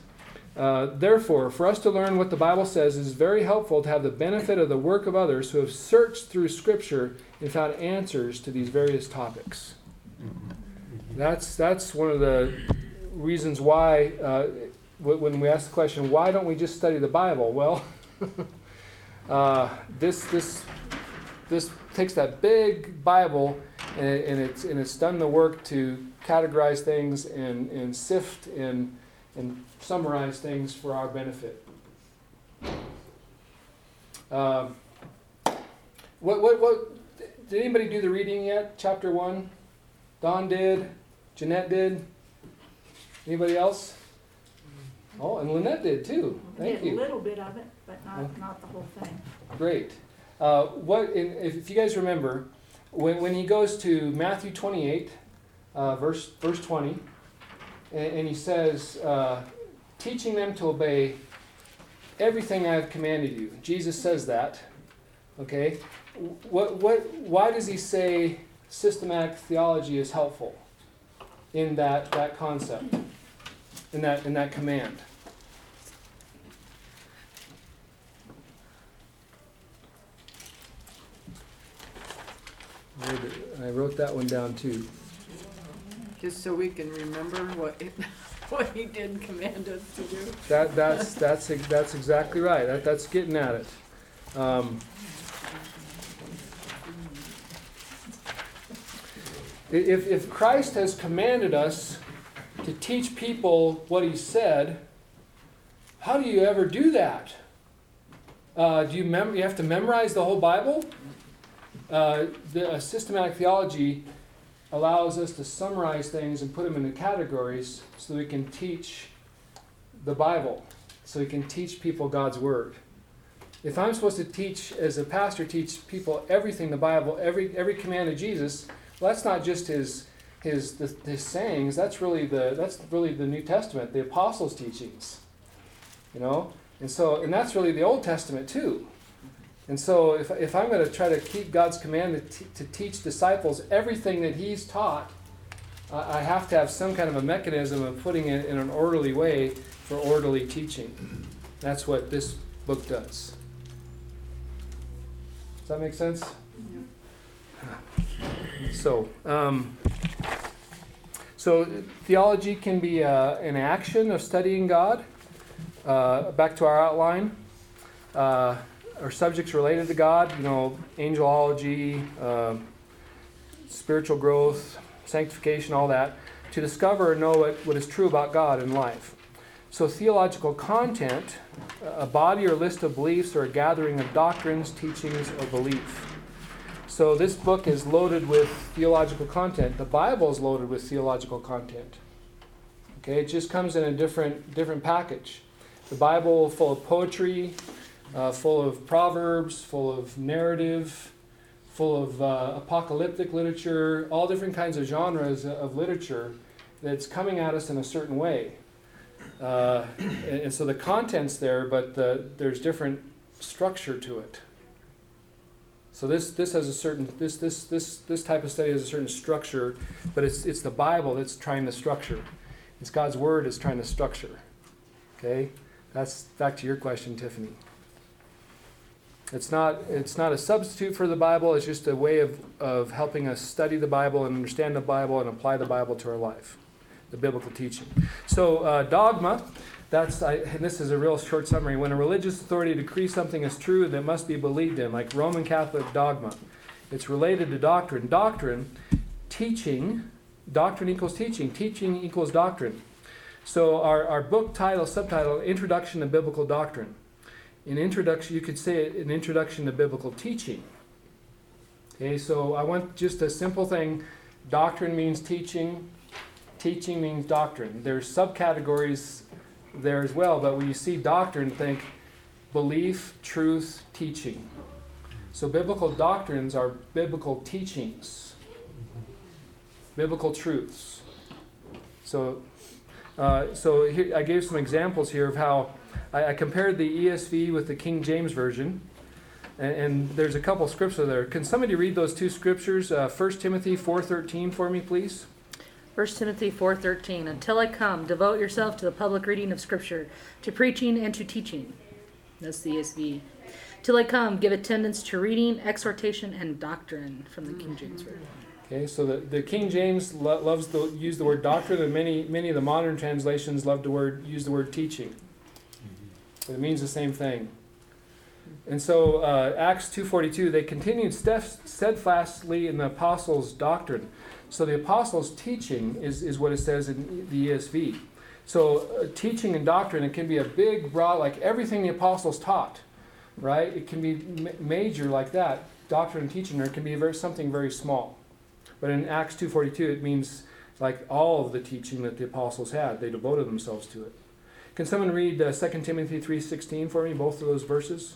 therefore, for us to learn what the Bible says, is very helpful to have the benefit of the work of others who have searched through Scripture and found answers to these various topics. That's one of the reasons why, when we ask the question, why don't we just study the Bible? Well, this takes that big Bible and it's done the work to categorize things and sift and summarize things for our benefit. What did anybody do the reading yet? Chapter 1? Don did. Jeanette did. Anybody else? Oh, and Lynette did too. Thank you. A little bit of it, but not the whole thing. Great. If you guys remember, when he goes to Matthew 28, verse 20, and he says, teaching them to obey everything I have commanded you. Jesus says that. Okay? Why does he say systematic theology is helpful in that concept, in that command? I wrote that one down too. Just so we can remember what he did command us to do. That's exactly right. That's getting at it. If Christ has commanded us to teach people what he said, how do you ever do that? Do you have to memorize the whole Bible? Systematic theology allows us to summarize things and put them into categories so we can teach the Bible, so we can teach people God's Word. If I'm supposed to teach, as a pastor, teach people everything the Bible, every command of Jesus, well, that's not just his sayings. That's really the New Testament, the apostles' teachings, you know. And that's really the Old Testament too. And so if I'm going to try to keep God's command to teach disciples everything that he's taught, I have to have some kind of a mechanism of putting it in an orderly way for orderly teaching. That's what this book does. Does that make sense? Yeah. So theology can be an action of studying God. Back to our outline. Or subjects related to God, you know, angelology, spiritual growth, sanctification, all that, to discover and know what is true about God in life. So theological content, a body or list of beliefs or a gathering of doctrines, teachings, or belief. So this book is loaded with theological content. The Bible is loaded with theological content. Okay, it just comes in a different package. The Bible full of poetry, full of proverbs, full of narrative, full of apocalyptic literature, all different kinds of genres of literature that's coming at us in a certain way. And so the content's there, but there's different structure to it. So this has a certain this type of study has a certain structure, but it's the Bible that's trying to structure. It's God's Word that's trying to structure. Okay, that's back to your question, Tiffany. It's not a substitute for the Bible. It's just a way of helping us study the Bible and understand the Bible and apply the Bible to our life, the biblical teaching. So dogma, and this is a real short summary. When a religious authority decrees something as true, that must be believed in, like Roman Catholic dogma. It's related to doctrine. Doctrine equals teaching. Teaching equals doctrine. So our book title, subtitle, Introduction to Biblical Doctrine. An introduction, you could say an introduction to biblical teaching. Okay, so I want just a simple thing. Doctrine means teaching. Teaching means doctrine. There's subcategories there as well, but when you see doctrine, think belief, truth, teaching. So biblical doctrines are biblical teachings, biblical truths. So here, I gave some examples here of how I compared the ESV with the King James Version, and there's a couple scriptures there. Can somebody read those two scriptures, 1 Timothy 4:13 for me, please? 1 Timothy 4:13, until I come, devote yourself to the public reading of Scripture, to preaching and to teaching. That's the ESV. Till I come, give attendance to reading, exhortation, and doctrine, from the King James Version. Okay, so the King James loves to use the word doctrine, and many of the modern translations love to use the word teaching. But it means the same thing. And so Acts 2:42, they continued steadfastly in the apostles' doctrine. So the apostles' teaching is what it says in the ESV. So teaching and doctrine, it can be a big, broad, like everything the apostles taught, right? It can be major like that, doctrine and teaching, or it can be something very small. But in Acts 2:42, it means like all of the teaching that the apostles had. They devoted themselves to it. Can someone read 2 Timothy 3:16 for me, both of those verses?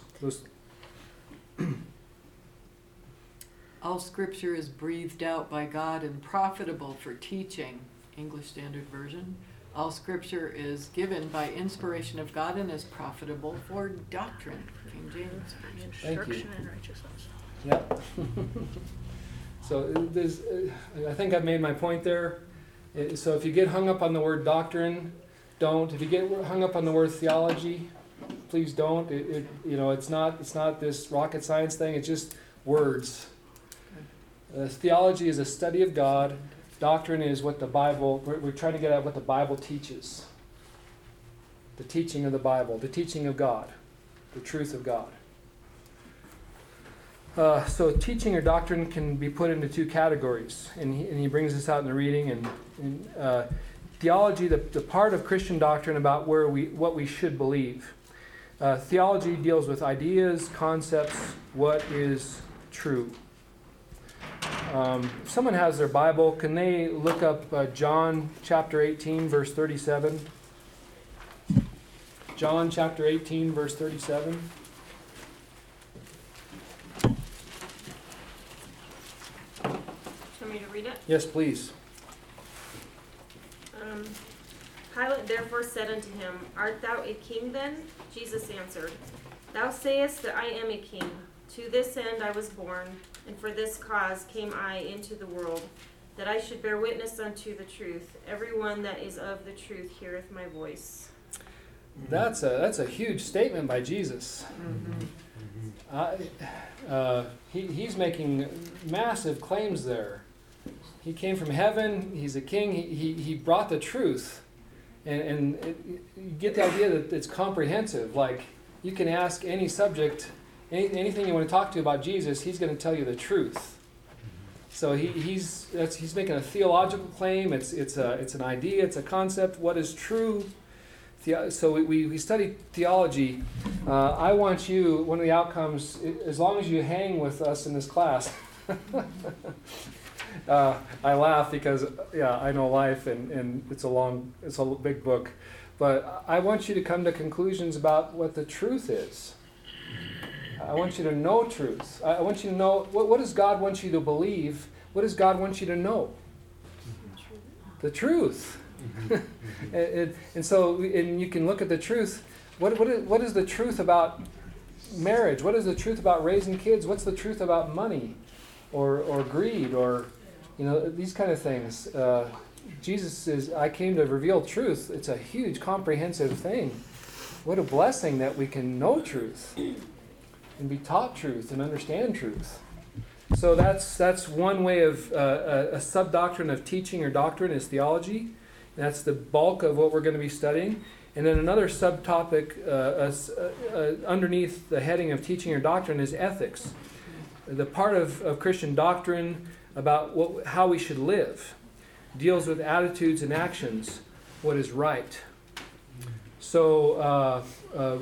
All Scripture is breathed out by God and profitable for teaching, English Standard Version. All Scripture is given by inspiration of God and is profitable for doctrine, King James Version. Instruction and righteousness. Yeah. So I think I've made my point there. So if you get hung up on the word doctrine, don't. If you get hung up on the word theology, please don't. It's not this rocket science thing. It's just words. Theology is a study of God. Doctrine is what the Bible, we're trying to get at what the Bible teaches. The teaching of the Bible, the teaching of God, the truth of God. So teaching or doctrine can be put into two categories, and he brings this out in the reading. And theology, the part of Christian doctrine about what we should believe. Theology deals with ideas, concepts, what is true. If someone has their Bible, can they look up John chapter 18, verse 37? John chapter 18, verse 37. Do you want me to read it? Yes, please. Pilate therefore said unto him, Art thou a king then? Jesus answered, Thou sayest that I am a king. To this end I was born, and for this cause came I into the world, that I should bear witness unto the truth. Everyone that is of the truth heareth my voice. That's a huge statement by Jesus. Mm-hmm. He's making massive claims there. He came from heaven. He's a king. He brought the truth, and you get the idea that it's comprehensive. Like you can ask any subject. Anything you want to talk to about Jesus, he's going to tell you the truth. So he's making a theological claim. It's an idea. It's a concept. What is true? So we study theology. I want you. One of the outcomes, as long as you hang with us in this class. I laugh because I know life, and it's a big book, but I want you to come to conclusions about what the truth is. I want you to know truth. I want you to know, what does God want you to believe? What does God want you to know? The truth. And you can look at the truth. What is the truth about marriage? What is the truth about raising kids? What's the truth about money or greed or, these kind of things? Jesus says, I came to reveal truth. It's a huge, comprehensive thing. What a blessing that we can know truth. And be taught truth and understand truth. So that's one way of a sub-doctrine of teaching or doctrine is theology. That's the bulk of what we're going to be studying. And then another subtopic underneath the heading of teaching or doctrine is ethics. The part of Christian doctrine about how we should live deals with attitudes and actions, what is right. So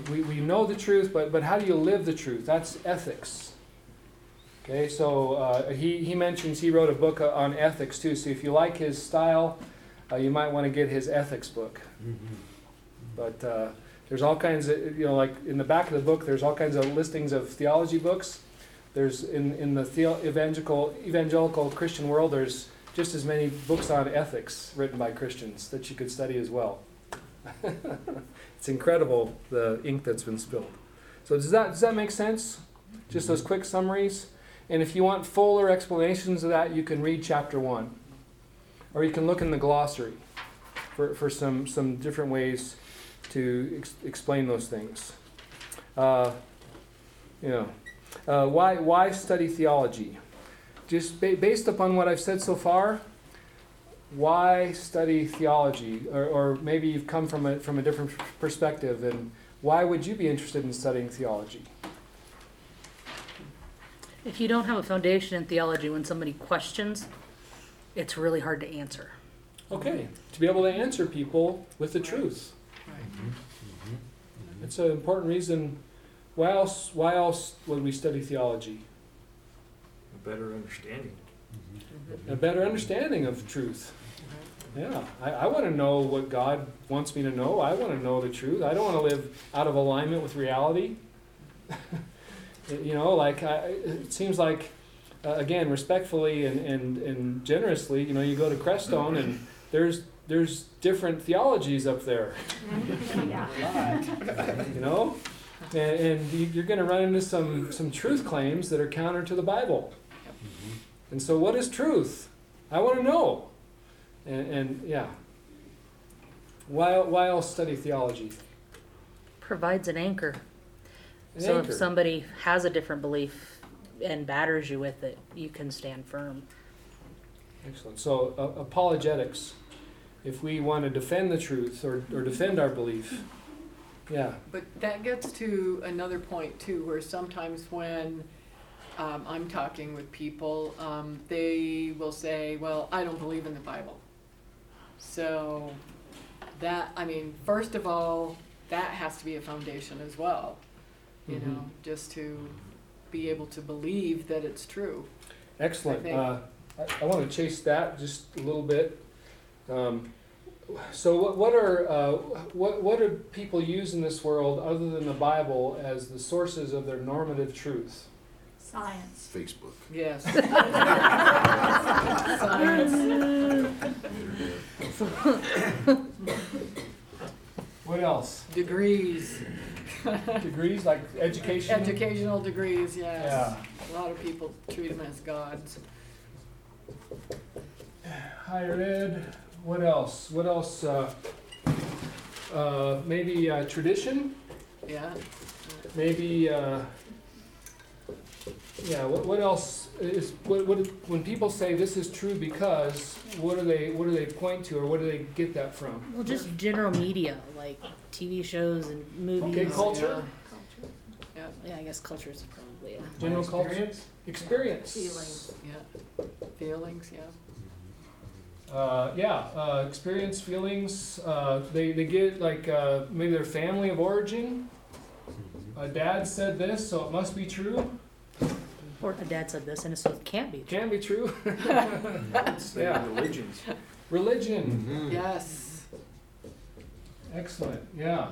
we know the truth, but how do you live the truth? That's ethics. Okay, so he mentions he wrote a book on ethics too. So if you like his style, you might want to get his ethics book. Mm-hmm. But there's all kinds of like in the back of the book, there's all kinds of listings of theology books. There's in the evangelical Christian world, there's just as many books on ethics written by Christians that you could study as well. It's incredible the ink that's been spilled. So does that make sense? Just those quick summaries. And if you want fuller explanations of that, you can read chapter 1. Or you can look in the glossary for some different ways to explain those things. Why study theology? Just based upon what I've said so far, why study theology? Or maybe you've come from a different perspective, and why would you be interested in studying theology? If you don't have a foundation in theology, when somebody questions, it's really hard to answer. Okay, to be able to answer people with the truth. Right. Mm-hmm. It's an important reason. Why else would we study theology? A better understanding. Mm-hmm. A better understanding of truth. Yeah, I want to know what God wants me to know. I want to know the truth. I don't want to live out of alignment with reality. It seems like, again, respectfully and generously, you go to Crestone and there's different theologies up there. And you're going to run into some truth claims that are counter to the Bible. And so what is truth? I want to know. Why else study theology? Provides an anchor. If somebody has a different belief and batters you with it, you can stand firm. Excellent. So apologetics, if we want to defend the truth or defend our belief, yeah. But that gets to another point too, where sometimes when I'm talking with people, they will say, "Well, I don't believe in the Bible." So that, first of all, that has to be a foundation as well. Just to be able to believe that it's true. Excellent. I want to chase that just a little bit. So what do people use in this world other than the Bible as the sources of their normative truth? Science. Facebook. Yes. Science. What else? Degrees. Degrees, like education? Educational degrees, yes. Yeah. A lot of people treat them as gods. Higher ed. What else? Maybe tradition? Yeah. Maybe, what else? When people say this is true because, what do they point to, or what do they get that from? Well, just general media, like TV shows and movies. Okay, culture. Yeah, I guess culture is probably it. General culture. Experience. Feelings. Yeah. Feelings, yeah. Experience, feelings. They get maybe their family of origin. A dad said this, so it must be true. Or a dad said this, and so it can't be true. Can't be true. Yeah. Religions. Religion. Mm-hmm. Yes. Excellent. Yeah.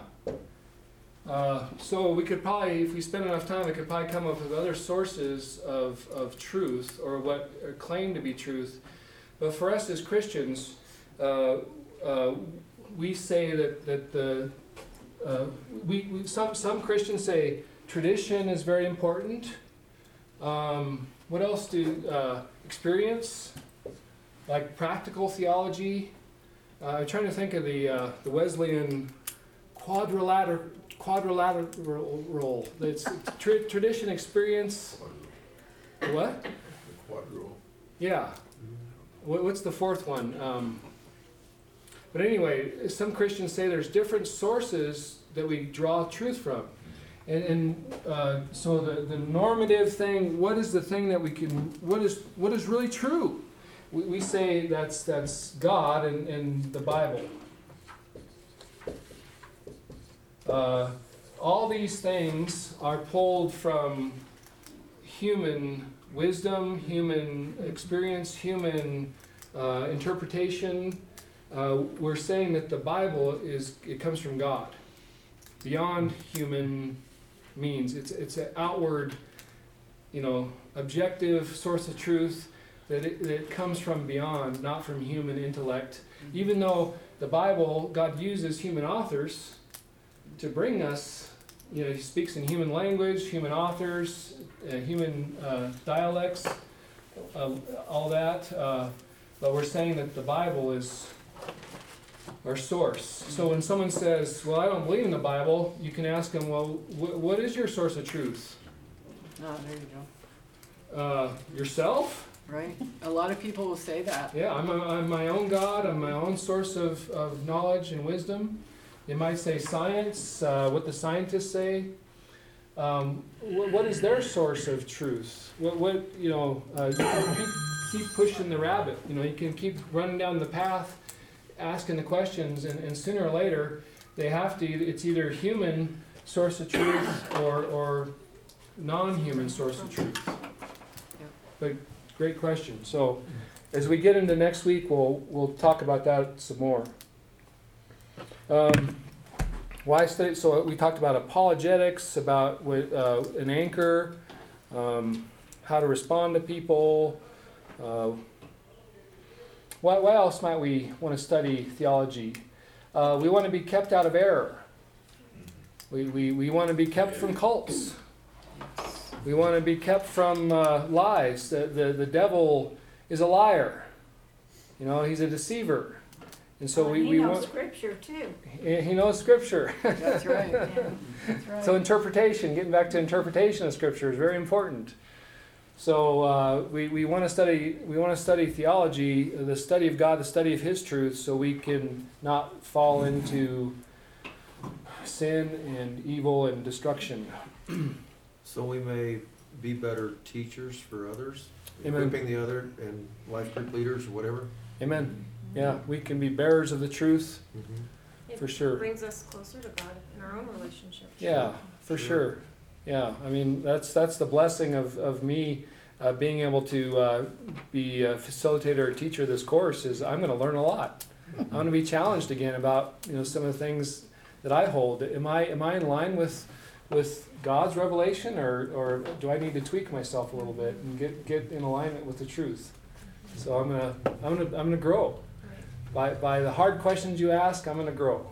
So we could probably, if we spend enough time, we could probably come up with other sources of truth or what are claimed to be truth. But for us as Christians, we say that the some Christians say tradition is very important. What else do experience, like practical theology? I'm trying to think of the Wesleyan quadrilateral. It's tradition, experience. What? Quadrilateral. Yeah. What's the fourth one? But anyway, some Christians say there's different sources that we draw truth from. So the normative thing, what is the thing that we can, what is really true? We say that's God and the Bible. All these things are pulled from human wisdom, human experience, human interpretation. We're saying that the Bible comes from God, beyond human means. It's an outward objective source of truth that it comes from beyond, not from human intellect. Even though the Bible, God uses human authors to bring us, He speaks in human language, human authors, human dialects, all that. But we're saying that the Bible is our source. So when someone says, well, I don't believe in the Bible, you can ask them, well, what is your source of truth? Oh, there you go. Yourself? Right. A lot of people will say that. Yeah, I'm my own God. I'm my own source of knowledge and wisdom. They might say science, what the scientists say. What is their source of truth? You can keep pushing the rabbit. You can keep running down the path, asking the questions, and sooner or later, they have to. It's either human source of truth or non-human source of truth. Yep. But great question. So, as we get into next week, we'll talk about that some more. So we talked about apologetics, about an anchor, how to respond to people. Why else might we want to study theology? We want to be kept out of error. We want to be kept from cults. We want to be kept from lies. The devil is a liar. He's a deceiver. And so he knows Scripture, too. He knows Scripture. That's right. Yeah. That's right. So interpretation, getting back to interpretation of Scripture is very important. So we want to study theology, the study of God, the study of His truth, so we can not fall into sin and evil and destruction. So we may be better teachers for others, equipping the other, and life group leaders, or whatever. Amen. Yeah, we can be bearers of the truth, for sure. It brings us closer to God in our own relationship. Yeah, for sure. Yeah, I mean, that's the blessing of me being able to be a facilitator or teacher of this course, is I'm going to learn a lot. I'm going to be challenged again about some of the things that I hold. Am I in line with God's revelation, or do I need to tweak myself a little bit and get in alignment with the truth? So I'm gonna grow. By the hard questions you ask, I'm going to grow.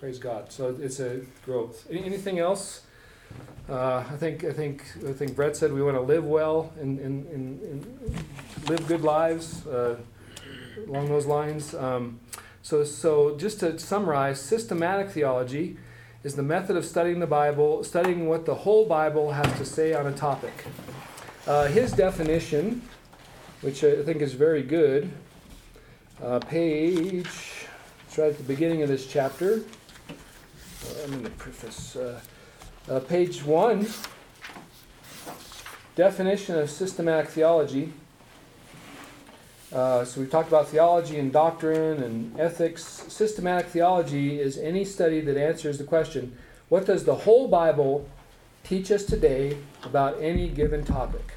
Praise God. So it's a growth. Anything else? I think Brett said we want to live well and live good lives along those lines. So just to summarize, systematic theology is the method of studying the Bible, studying what the whole Bible has to say on a topic. His definition, which I think is very good, page, it's right at the beginning of this chapter. I'm in the preface. Page 1, definition of systematic theology. So we've talked about theology and doctrine and ethics. Systematic theology is any study that answers the question, what does the whole Bible teach us today about any given topic?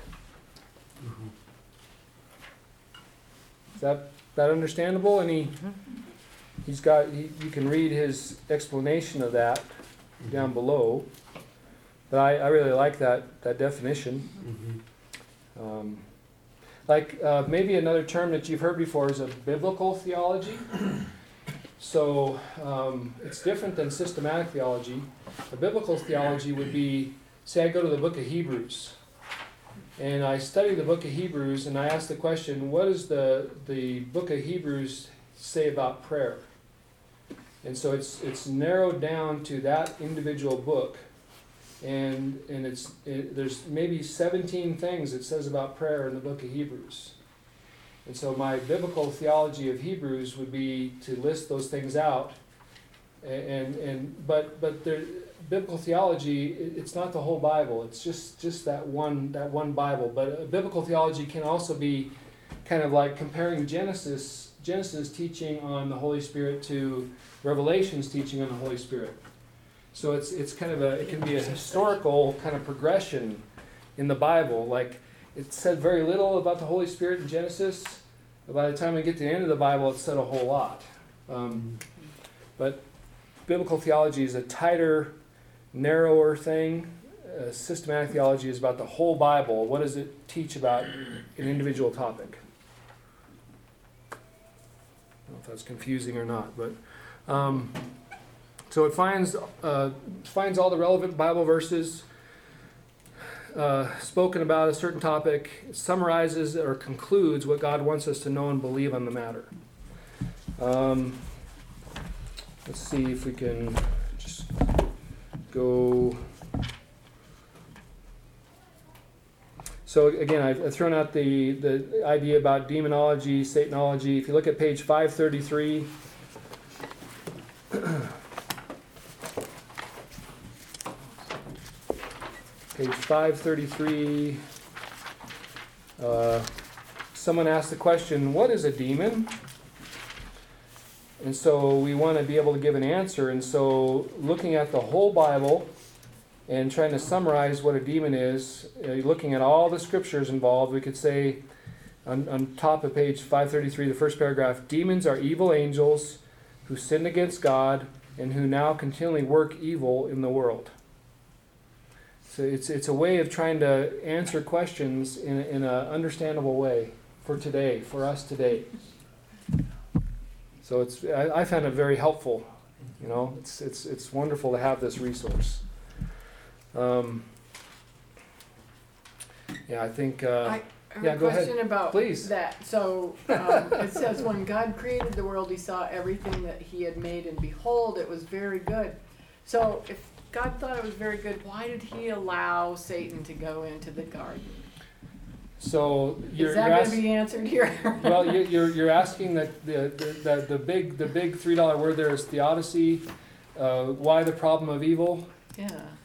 Is that understandable? And you can read his explanation of that down below. But I really like that definition. Maybe another term that you've heard before is a biblical theology. So it's different than systematic theology. A biblical theology would be, say I go to the book of Hebrews, and I study the book of Hebrews, and I ask the question, what does the book of Hebrews say about prayer? And so it's narrowed down to that individual book, and there's maybe 17 things it says about prayer in the book of Hebrews. And so my biblical theology of Hebrews would be to list those things out, but there. Biblical theology, it's not the whole Bible. It's just that one Bible. But a biblical theology can also be kind of like comparing Genesis teaching on the Holy Spirit to Revelation's teaching on the Holy Spirit. So it's kind of it can be a historical kind of progression in the Bible. Like it said very little about the Holy Spirit in Genesis. By the time we get to the end of the Bible, it said a whole lot. But biblical theology is a tighter, narrower thing, systematic theology is about the whole Bible, what does it teach about an individual topic? I don't know if that's confusing or not, but so it finds all the relevant Bible verses spoken about a certain topic, summarizes or concludes what God wants us to know and believe on the matter. Let's see if we can just go. So again, I've thrown out the idea about demonology, Satanology. If you look at page 533, page 533, someone asked the question, what is a demon? And so we want to be able to give an answer. And so looking at the whole Bible and trying to summarize what a demon is, looking at all the scriptures involved, we could say on top of page 533, the first paragraph, demons are evil angels who sinned against God and who now continually work evil in the world. So it's a way of trying to answer questions in an understandable way for today, for us today. So I found it very helpful. You know, it's wonderful to have this resource. I think. Go ahead. I have a question about please. That. So it says, when God created the world, He saw everything that He had made, and behold, it was very good. So if God thought it was very good, why did He allow Satan to go into the garden? So is that going to be answered here? Well, you're asking that the big $3 word there is theodicy. Why the problem of evil?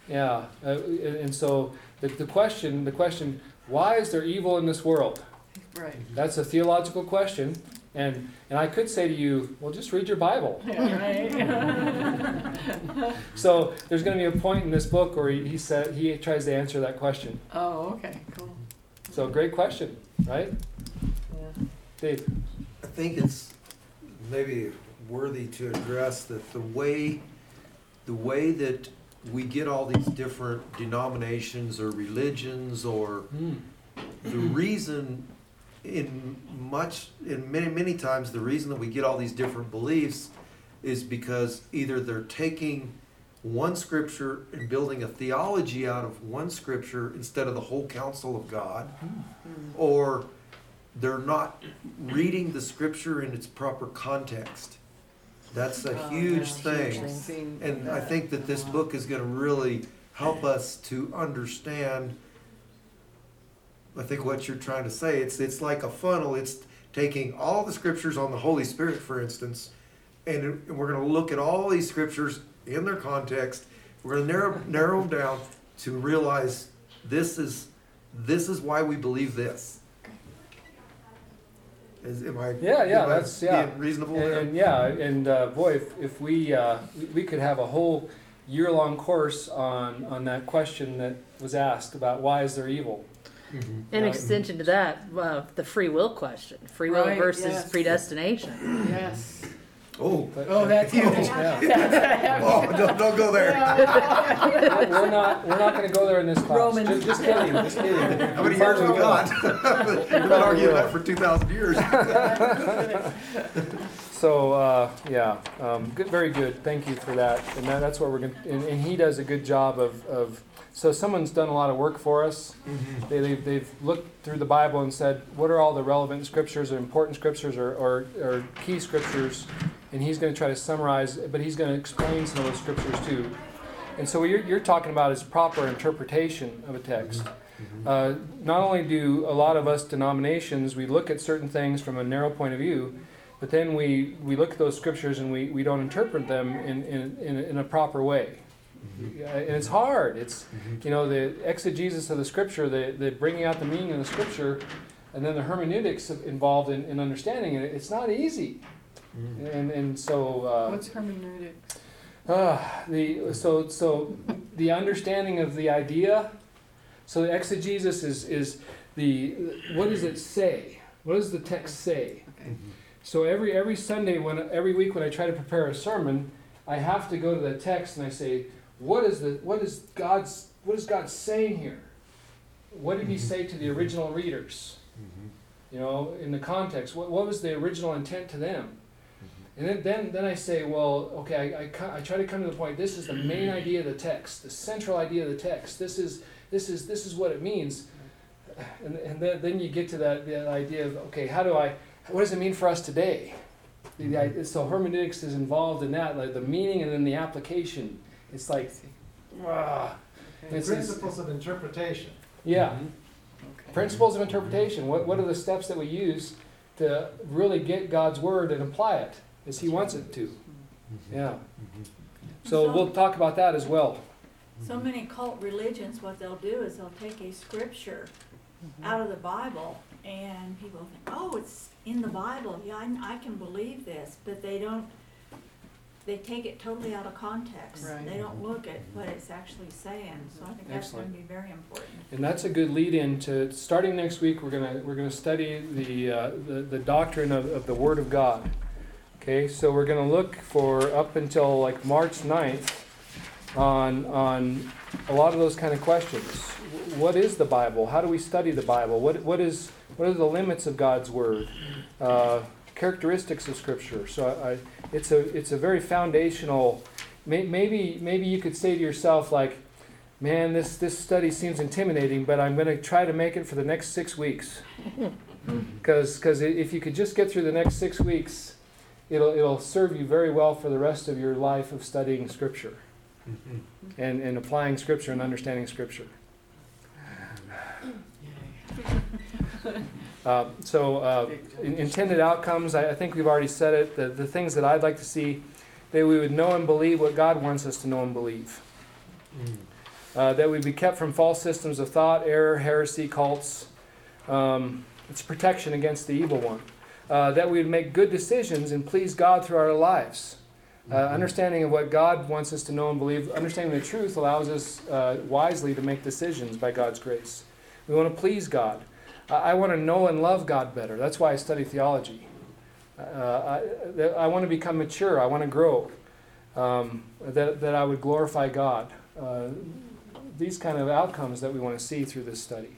Yeah. And so the question, why is there evil in this world? Right. That's a theological question, and I could say to you, well, just read your Bible. Yeah, right. So there's going to be a point in this book where he tries to answer that question. Oh, okay, cool. So great question, right? Yeah. Dave? I think it's maybe worthy to address that the way that we get all these different denominations or religions or the reason many times the reason that we get all these different beliefs is because either they're taking one scripture and building a theology out of one scripture instead of the whole counsel of God, or they're not reading the scripture in its proper context. That's a huge thing. And I think that this book is going to really help us to understand, I think, what you're trying to say. It's like a funnel. It's taking all the scriptures on the Holy Spirit, for instance, and we're going to look at all these scriptures in their context. We're going to narrow down to realize this is why we believe this. Am I reasonable there? And boy, if we could have a whole year-long course on that question that was asked about why is there evil. Mm-hmm. An extension to that, the free will question, versus predestination. Yes. Oh, that's huge. Yeah. Oh, don't go there. We're not going to go there in this class. Romans. Just kidding. How many years have we got? We've been arguing that for 2,000 years. So, very good. Thank you for that. And that's what we're going to, and he does a good job of so someone's done a lot of work for us. Mm-hmm. They've looked through the Bible and said, what are all the relevant scriptures or important scriptures or key scriptures? And he's going to try to summarize, but he's going to explain some of those scriptures too. And so what you're talking about is proper interpretation of a text. Mm-hmm. Not only do a lot of us denominations, we look at certain things from a narrow point of view, but then we look at those scriptures and we don't interpret them in a proper way. Mm-hmm. And it's hard. It's, the exegesis of the scripture, the bringing out the meaning of the scripture, and then the hermeneutics involved in understanding it. It's not easy. Mm-hmm. And so... what's hermeneutics? So the understanding of the idea. So the exegesis is the... What does it say? What does the text say? Okay. Mm-hmm. So every Sunday, every week when I try to prepare a sermon, I have to go to the text and I say, what is God's what is God saying here? What did he say to the original readers? You know, in the context, what was the original intent to them? And then I say, well, okay, I try to come to the point. This is the main idea of the text, the central idea of the text. This is what it means. And then you get to that idea of, okay, what does it mean for us today? So hermeneutics is involved in that, like the meaning and then the application. It's like, it's principles of interpretation. Yeah. Mm-hmm. Okay. Principles of interpretation. What are the steps that we use to really get God's word and apply it as he wants it to? Yeah. So we'll talk about that as well. So many cult religions, what they'll do is they'll take a scripture out of the Bible, and people think, oh, it's in the Bible. Yeah, I can believe this, but they don't. They take it totally out of context. Right. They don't look at what it's actually saying. So I think that's going to be very important. And that's a good lead-in to starting next week. We're gonna study the doctrine of the Word of God. Okay, so we're gonna look for up until like March 9th on a lot of those kind of questions. What is the Bible? How do we study the Bible? What are the limits of God's Word? Characteristics of Scripture. So it's a very foundational. Maybe you could say to yourself, like, man, this study seems intimidating, but I'm going to try to make it for the next 6 weeks. Because if you could just get through the next 6 weeks, it'll serve you very well for the rest of your life of studying Scripture, and applying Scripture and understanding Scripture. Intended outcomes, I think we've already said it, the things that I'd like to see, that we would know and believe what God wants us to know and believe. That we be kept from false systems of thought, error, heresy, cults. It's protection against the evil one. That we would make good decisions and please God through our lives. Understanding of what God wants us to know and believe, understanding the truth allows us wisely to make decisions by God's grace. We want to please God. I want to know and love God better. That's why I study theology. I want to become mature. I want to grow. That I would glorify God. These kind of outcomes that we want to see through this study.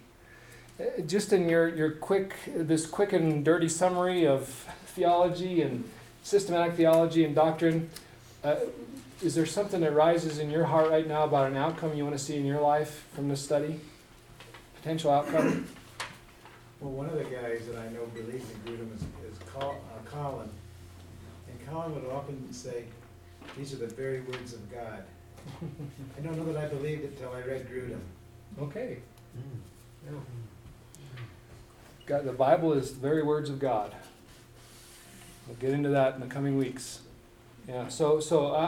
Just in your quick and dirty summary of theology and systematic theology and doctrine, is there something that rises in your heart right now about an outcome you want to see in your life from this study? Potential outcome? Well, one of the guys that I know believes in Grudem is Colin. And Colin would often say, these are the very words of God. I don't know that I believed it until I read Grudem. Okay. Yeah. God, the Bible is the very words of God. We'll get into that in the coming weeks. Yeah. So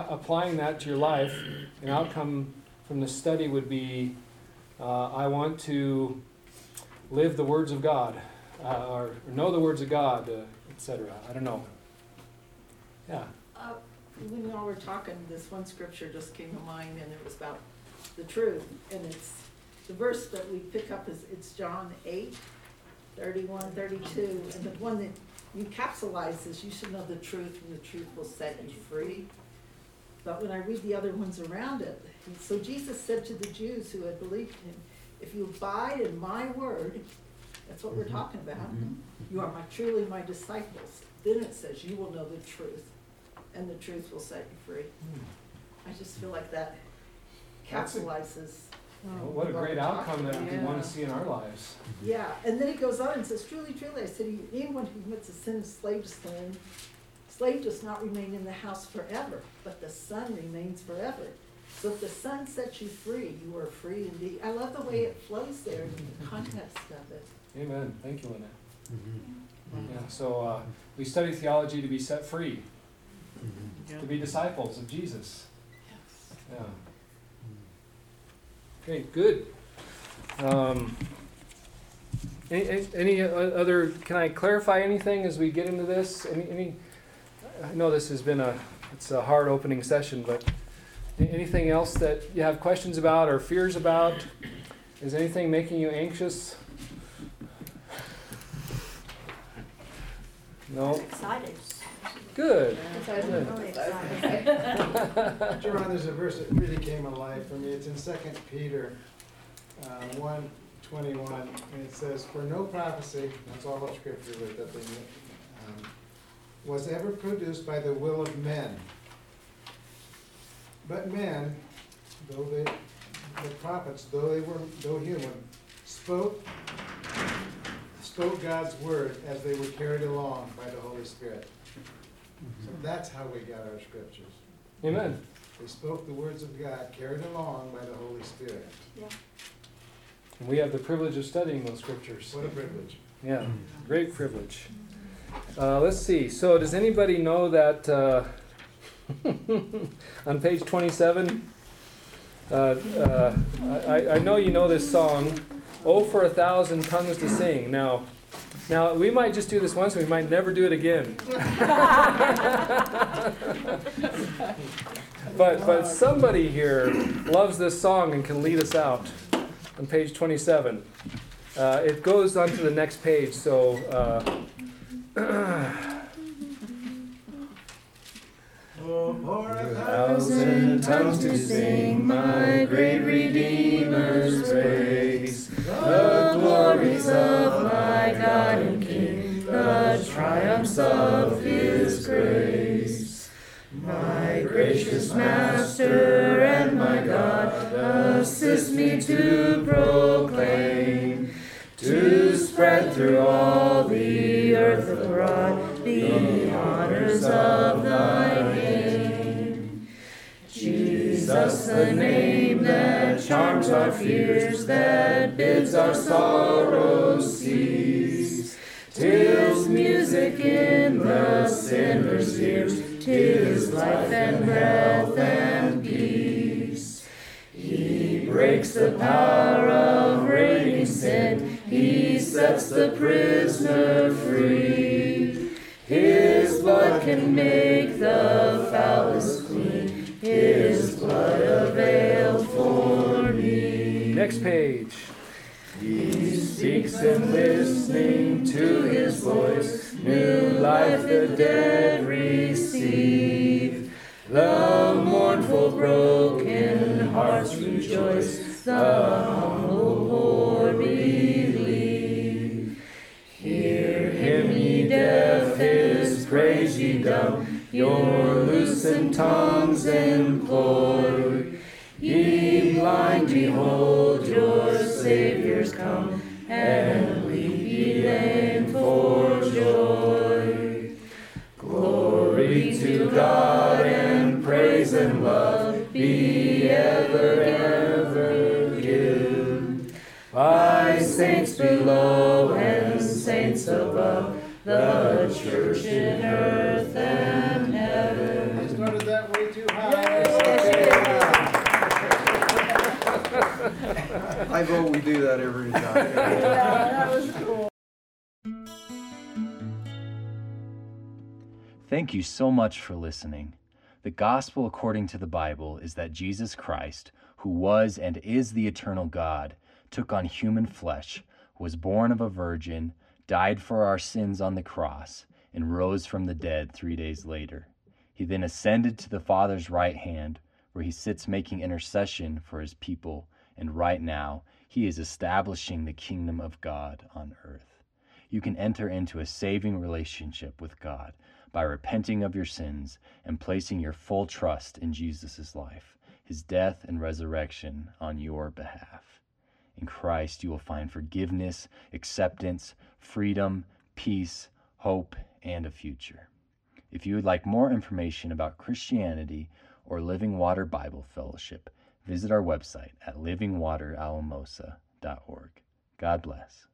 applying that to your life, an outcome from the study would be, I want to live the words of God, or know the words of God, etc. I don't know. Yeah. When y'all were talking, this one scripture just came to mind, and it was about the truth. And it's the verse that we pick up it's John 8:31-32, and the one that you capsulize is, you should know the truth, and the truth will set you free. But when I read the other ones around it, so Jesus said to the Jews who had believed him, if you abide in my word, that's what we're talking about, you are truly my disciples. Then it says you will know the truth, and the truth will set you free. I just feel like that capsulizes. What a great outcome that we want to see in our lives. Yeah, and then it goes on and says, truly, truly, I say to you, anyone who commits a sin is slave to sin. Slave does not remain in the house forever, but the son remains forever. So if the sun sets you free, you are free indeed. I love the way it flows there in the context of it. Amen. Thank you, Lynette. Yeah, so we study theology to be set free, to be disciples of Jesus. Yes. Yeah. Okay, good. Any other, can I clarify anything as we get into this? Any? I know this has been it's a hard opening session, but anything else that you have questions about or fears about? Is anything making you anxious? No? I'm excited. Good. Jeron, there's a verse that really came alive for me. It's in 2 Peter 1:21, and it says, "For no prophecy," that's all about Scripture, but that they was ever produced by the will of men. But men, though they, the prophets, though human, spoke God's word as they were carried along by the Holy Spirit. So that's how we got our scriptures. Amen. They spoke the words of God, carried along by the Holy Spirit. Yeah. And we have the privilege of studying those scriptures. What a privilege. Yeah, great privilege. Let's see. So does anybody know that on page 27, I know you know this song, "Oh for 1,000 tongues to sing." Now, we might just do this once, and we might never do it again. But somebody here loves this song and can lead us out on page 27. It goes on to the next page, so... Oh, for 1,000 tongues to sing my great Redeemer's praise, the glories of my God and King, the triumphs of His grace. My gracious Master and my God, assist me to proclaim, to spread through all the earth abroad the honors of Thy name. Jesus, the name that charms our fears, that bids our sorrows cease. 'Tis music in the sinner's ears, 'tis life and health and peace. He breaks the power of reigning sin, He sets the prisoner free. His blood can make the foulest clean. His blood availed for me. Next page. He speaks, and listening to His voice, new life the dead receive. The mournful, broken hearts rejoice. The humble poor believe. Hear Him, ye deaf, His praise, ye dumb, your loosened tongues employ. Ye blind, behold, your Savior's come, and leap, ye lame, for joy. Glory to God, and praise and love be ever ever. By saints below and saints above, the church in earth and heaven. I started that way too high. I vote we do that every time. Yeah, that was cool. Thank you so much for listening. The gospel according to the Bible is that Jesus Christ, who was and is the eternal God, took on human flesh, was born of a virgin, died for our sins on the cross, and rose from the dead 3 days later. He then ascended to the Father's right hand, where He sits making intercession for His people, and right now He is establishing the kingdom of God on earth. You can enter into a saving relationship with God by repenting of your sins and placing your full trust in Jesus' life, His death and resurrection on your behalf. In Christ, you will find forgiveness, acceptance, freedom, peace, hope, and a future. If you would like more information about Christianity or Living Water Bible Fellowship, visit our website at livingwateralamosa.org. God bless.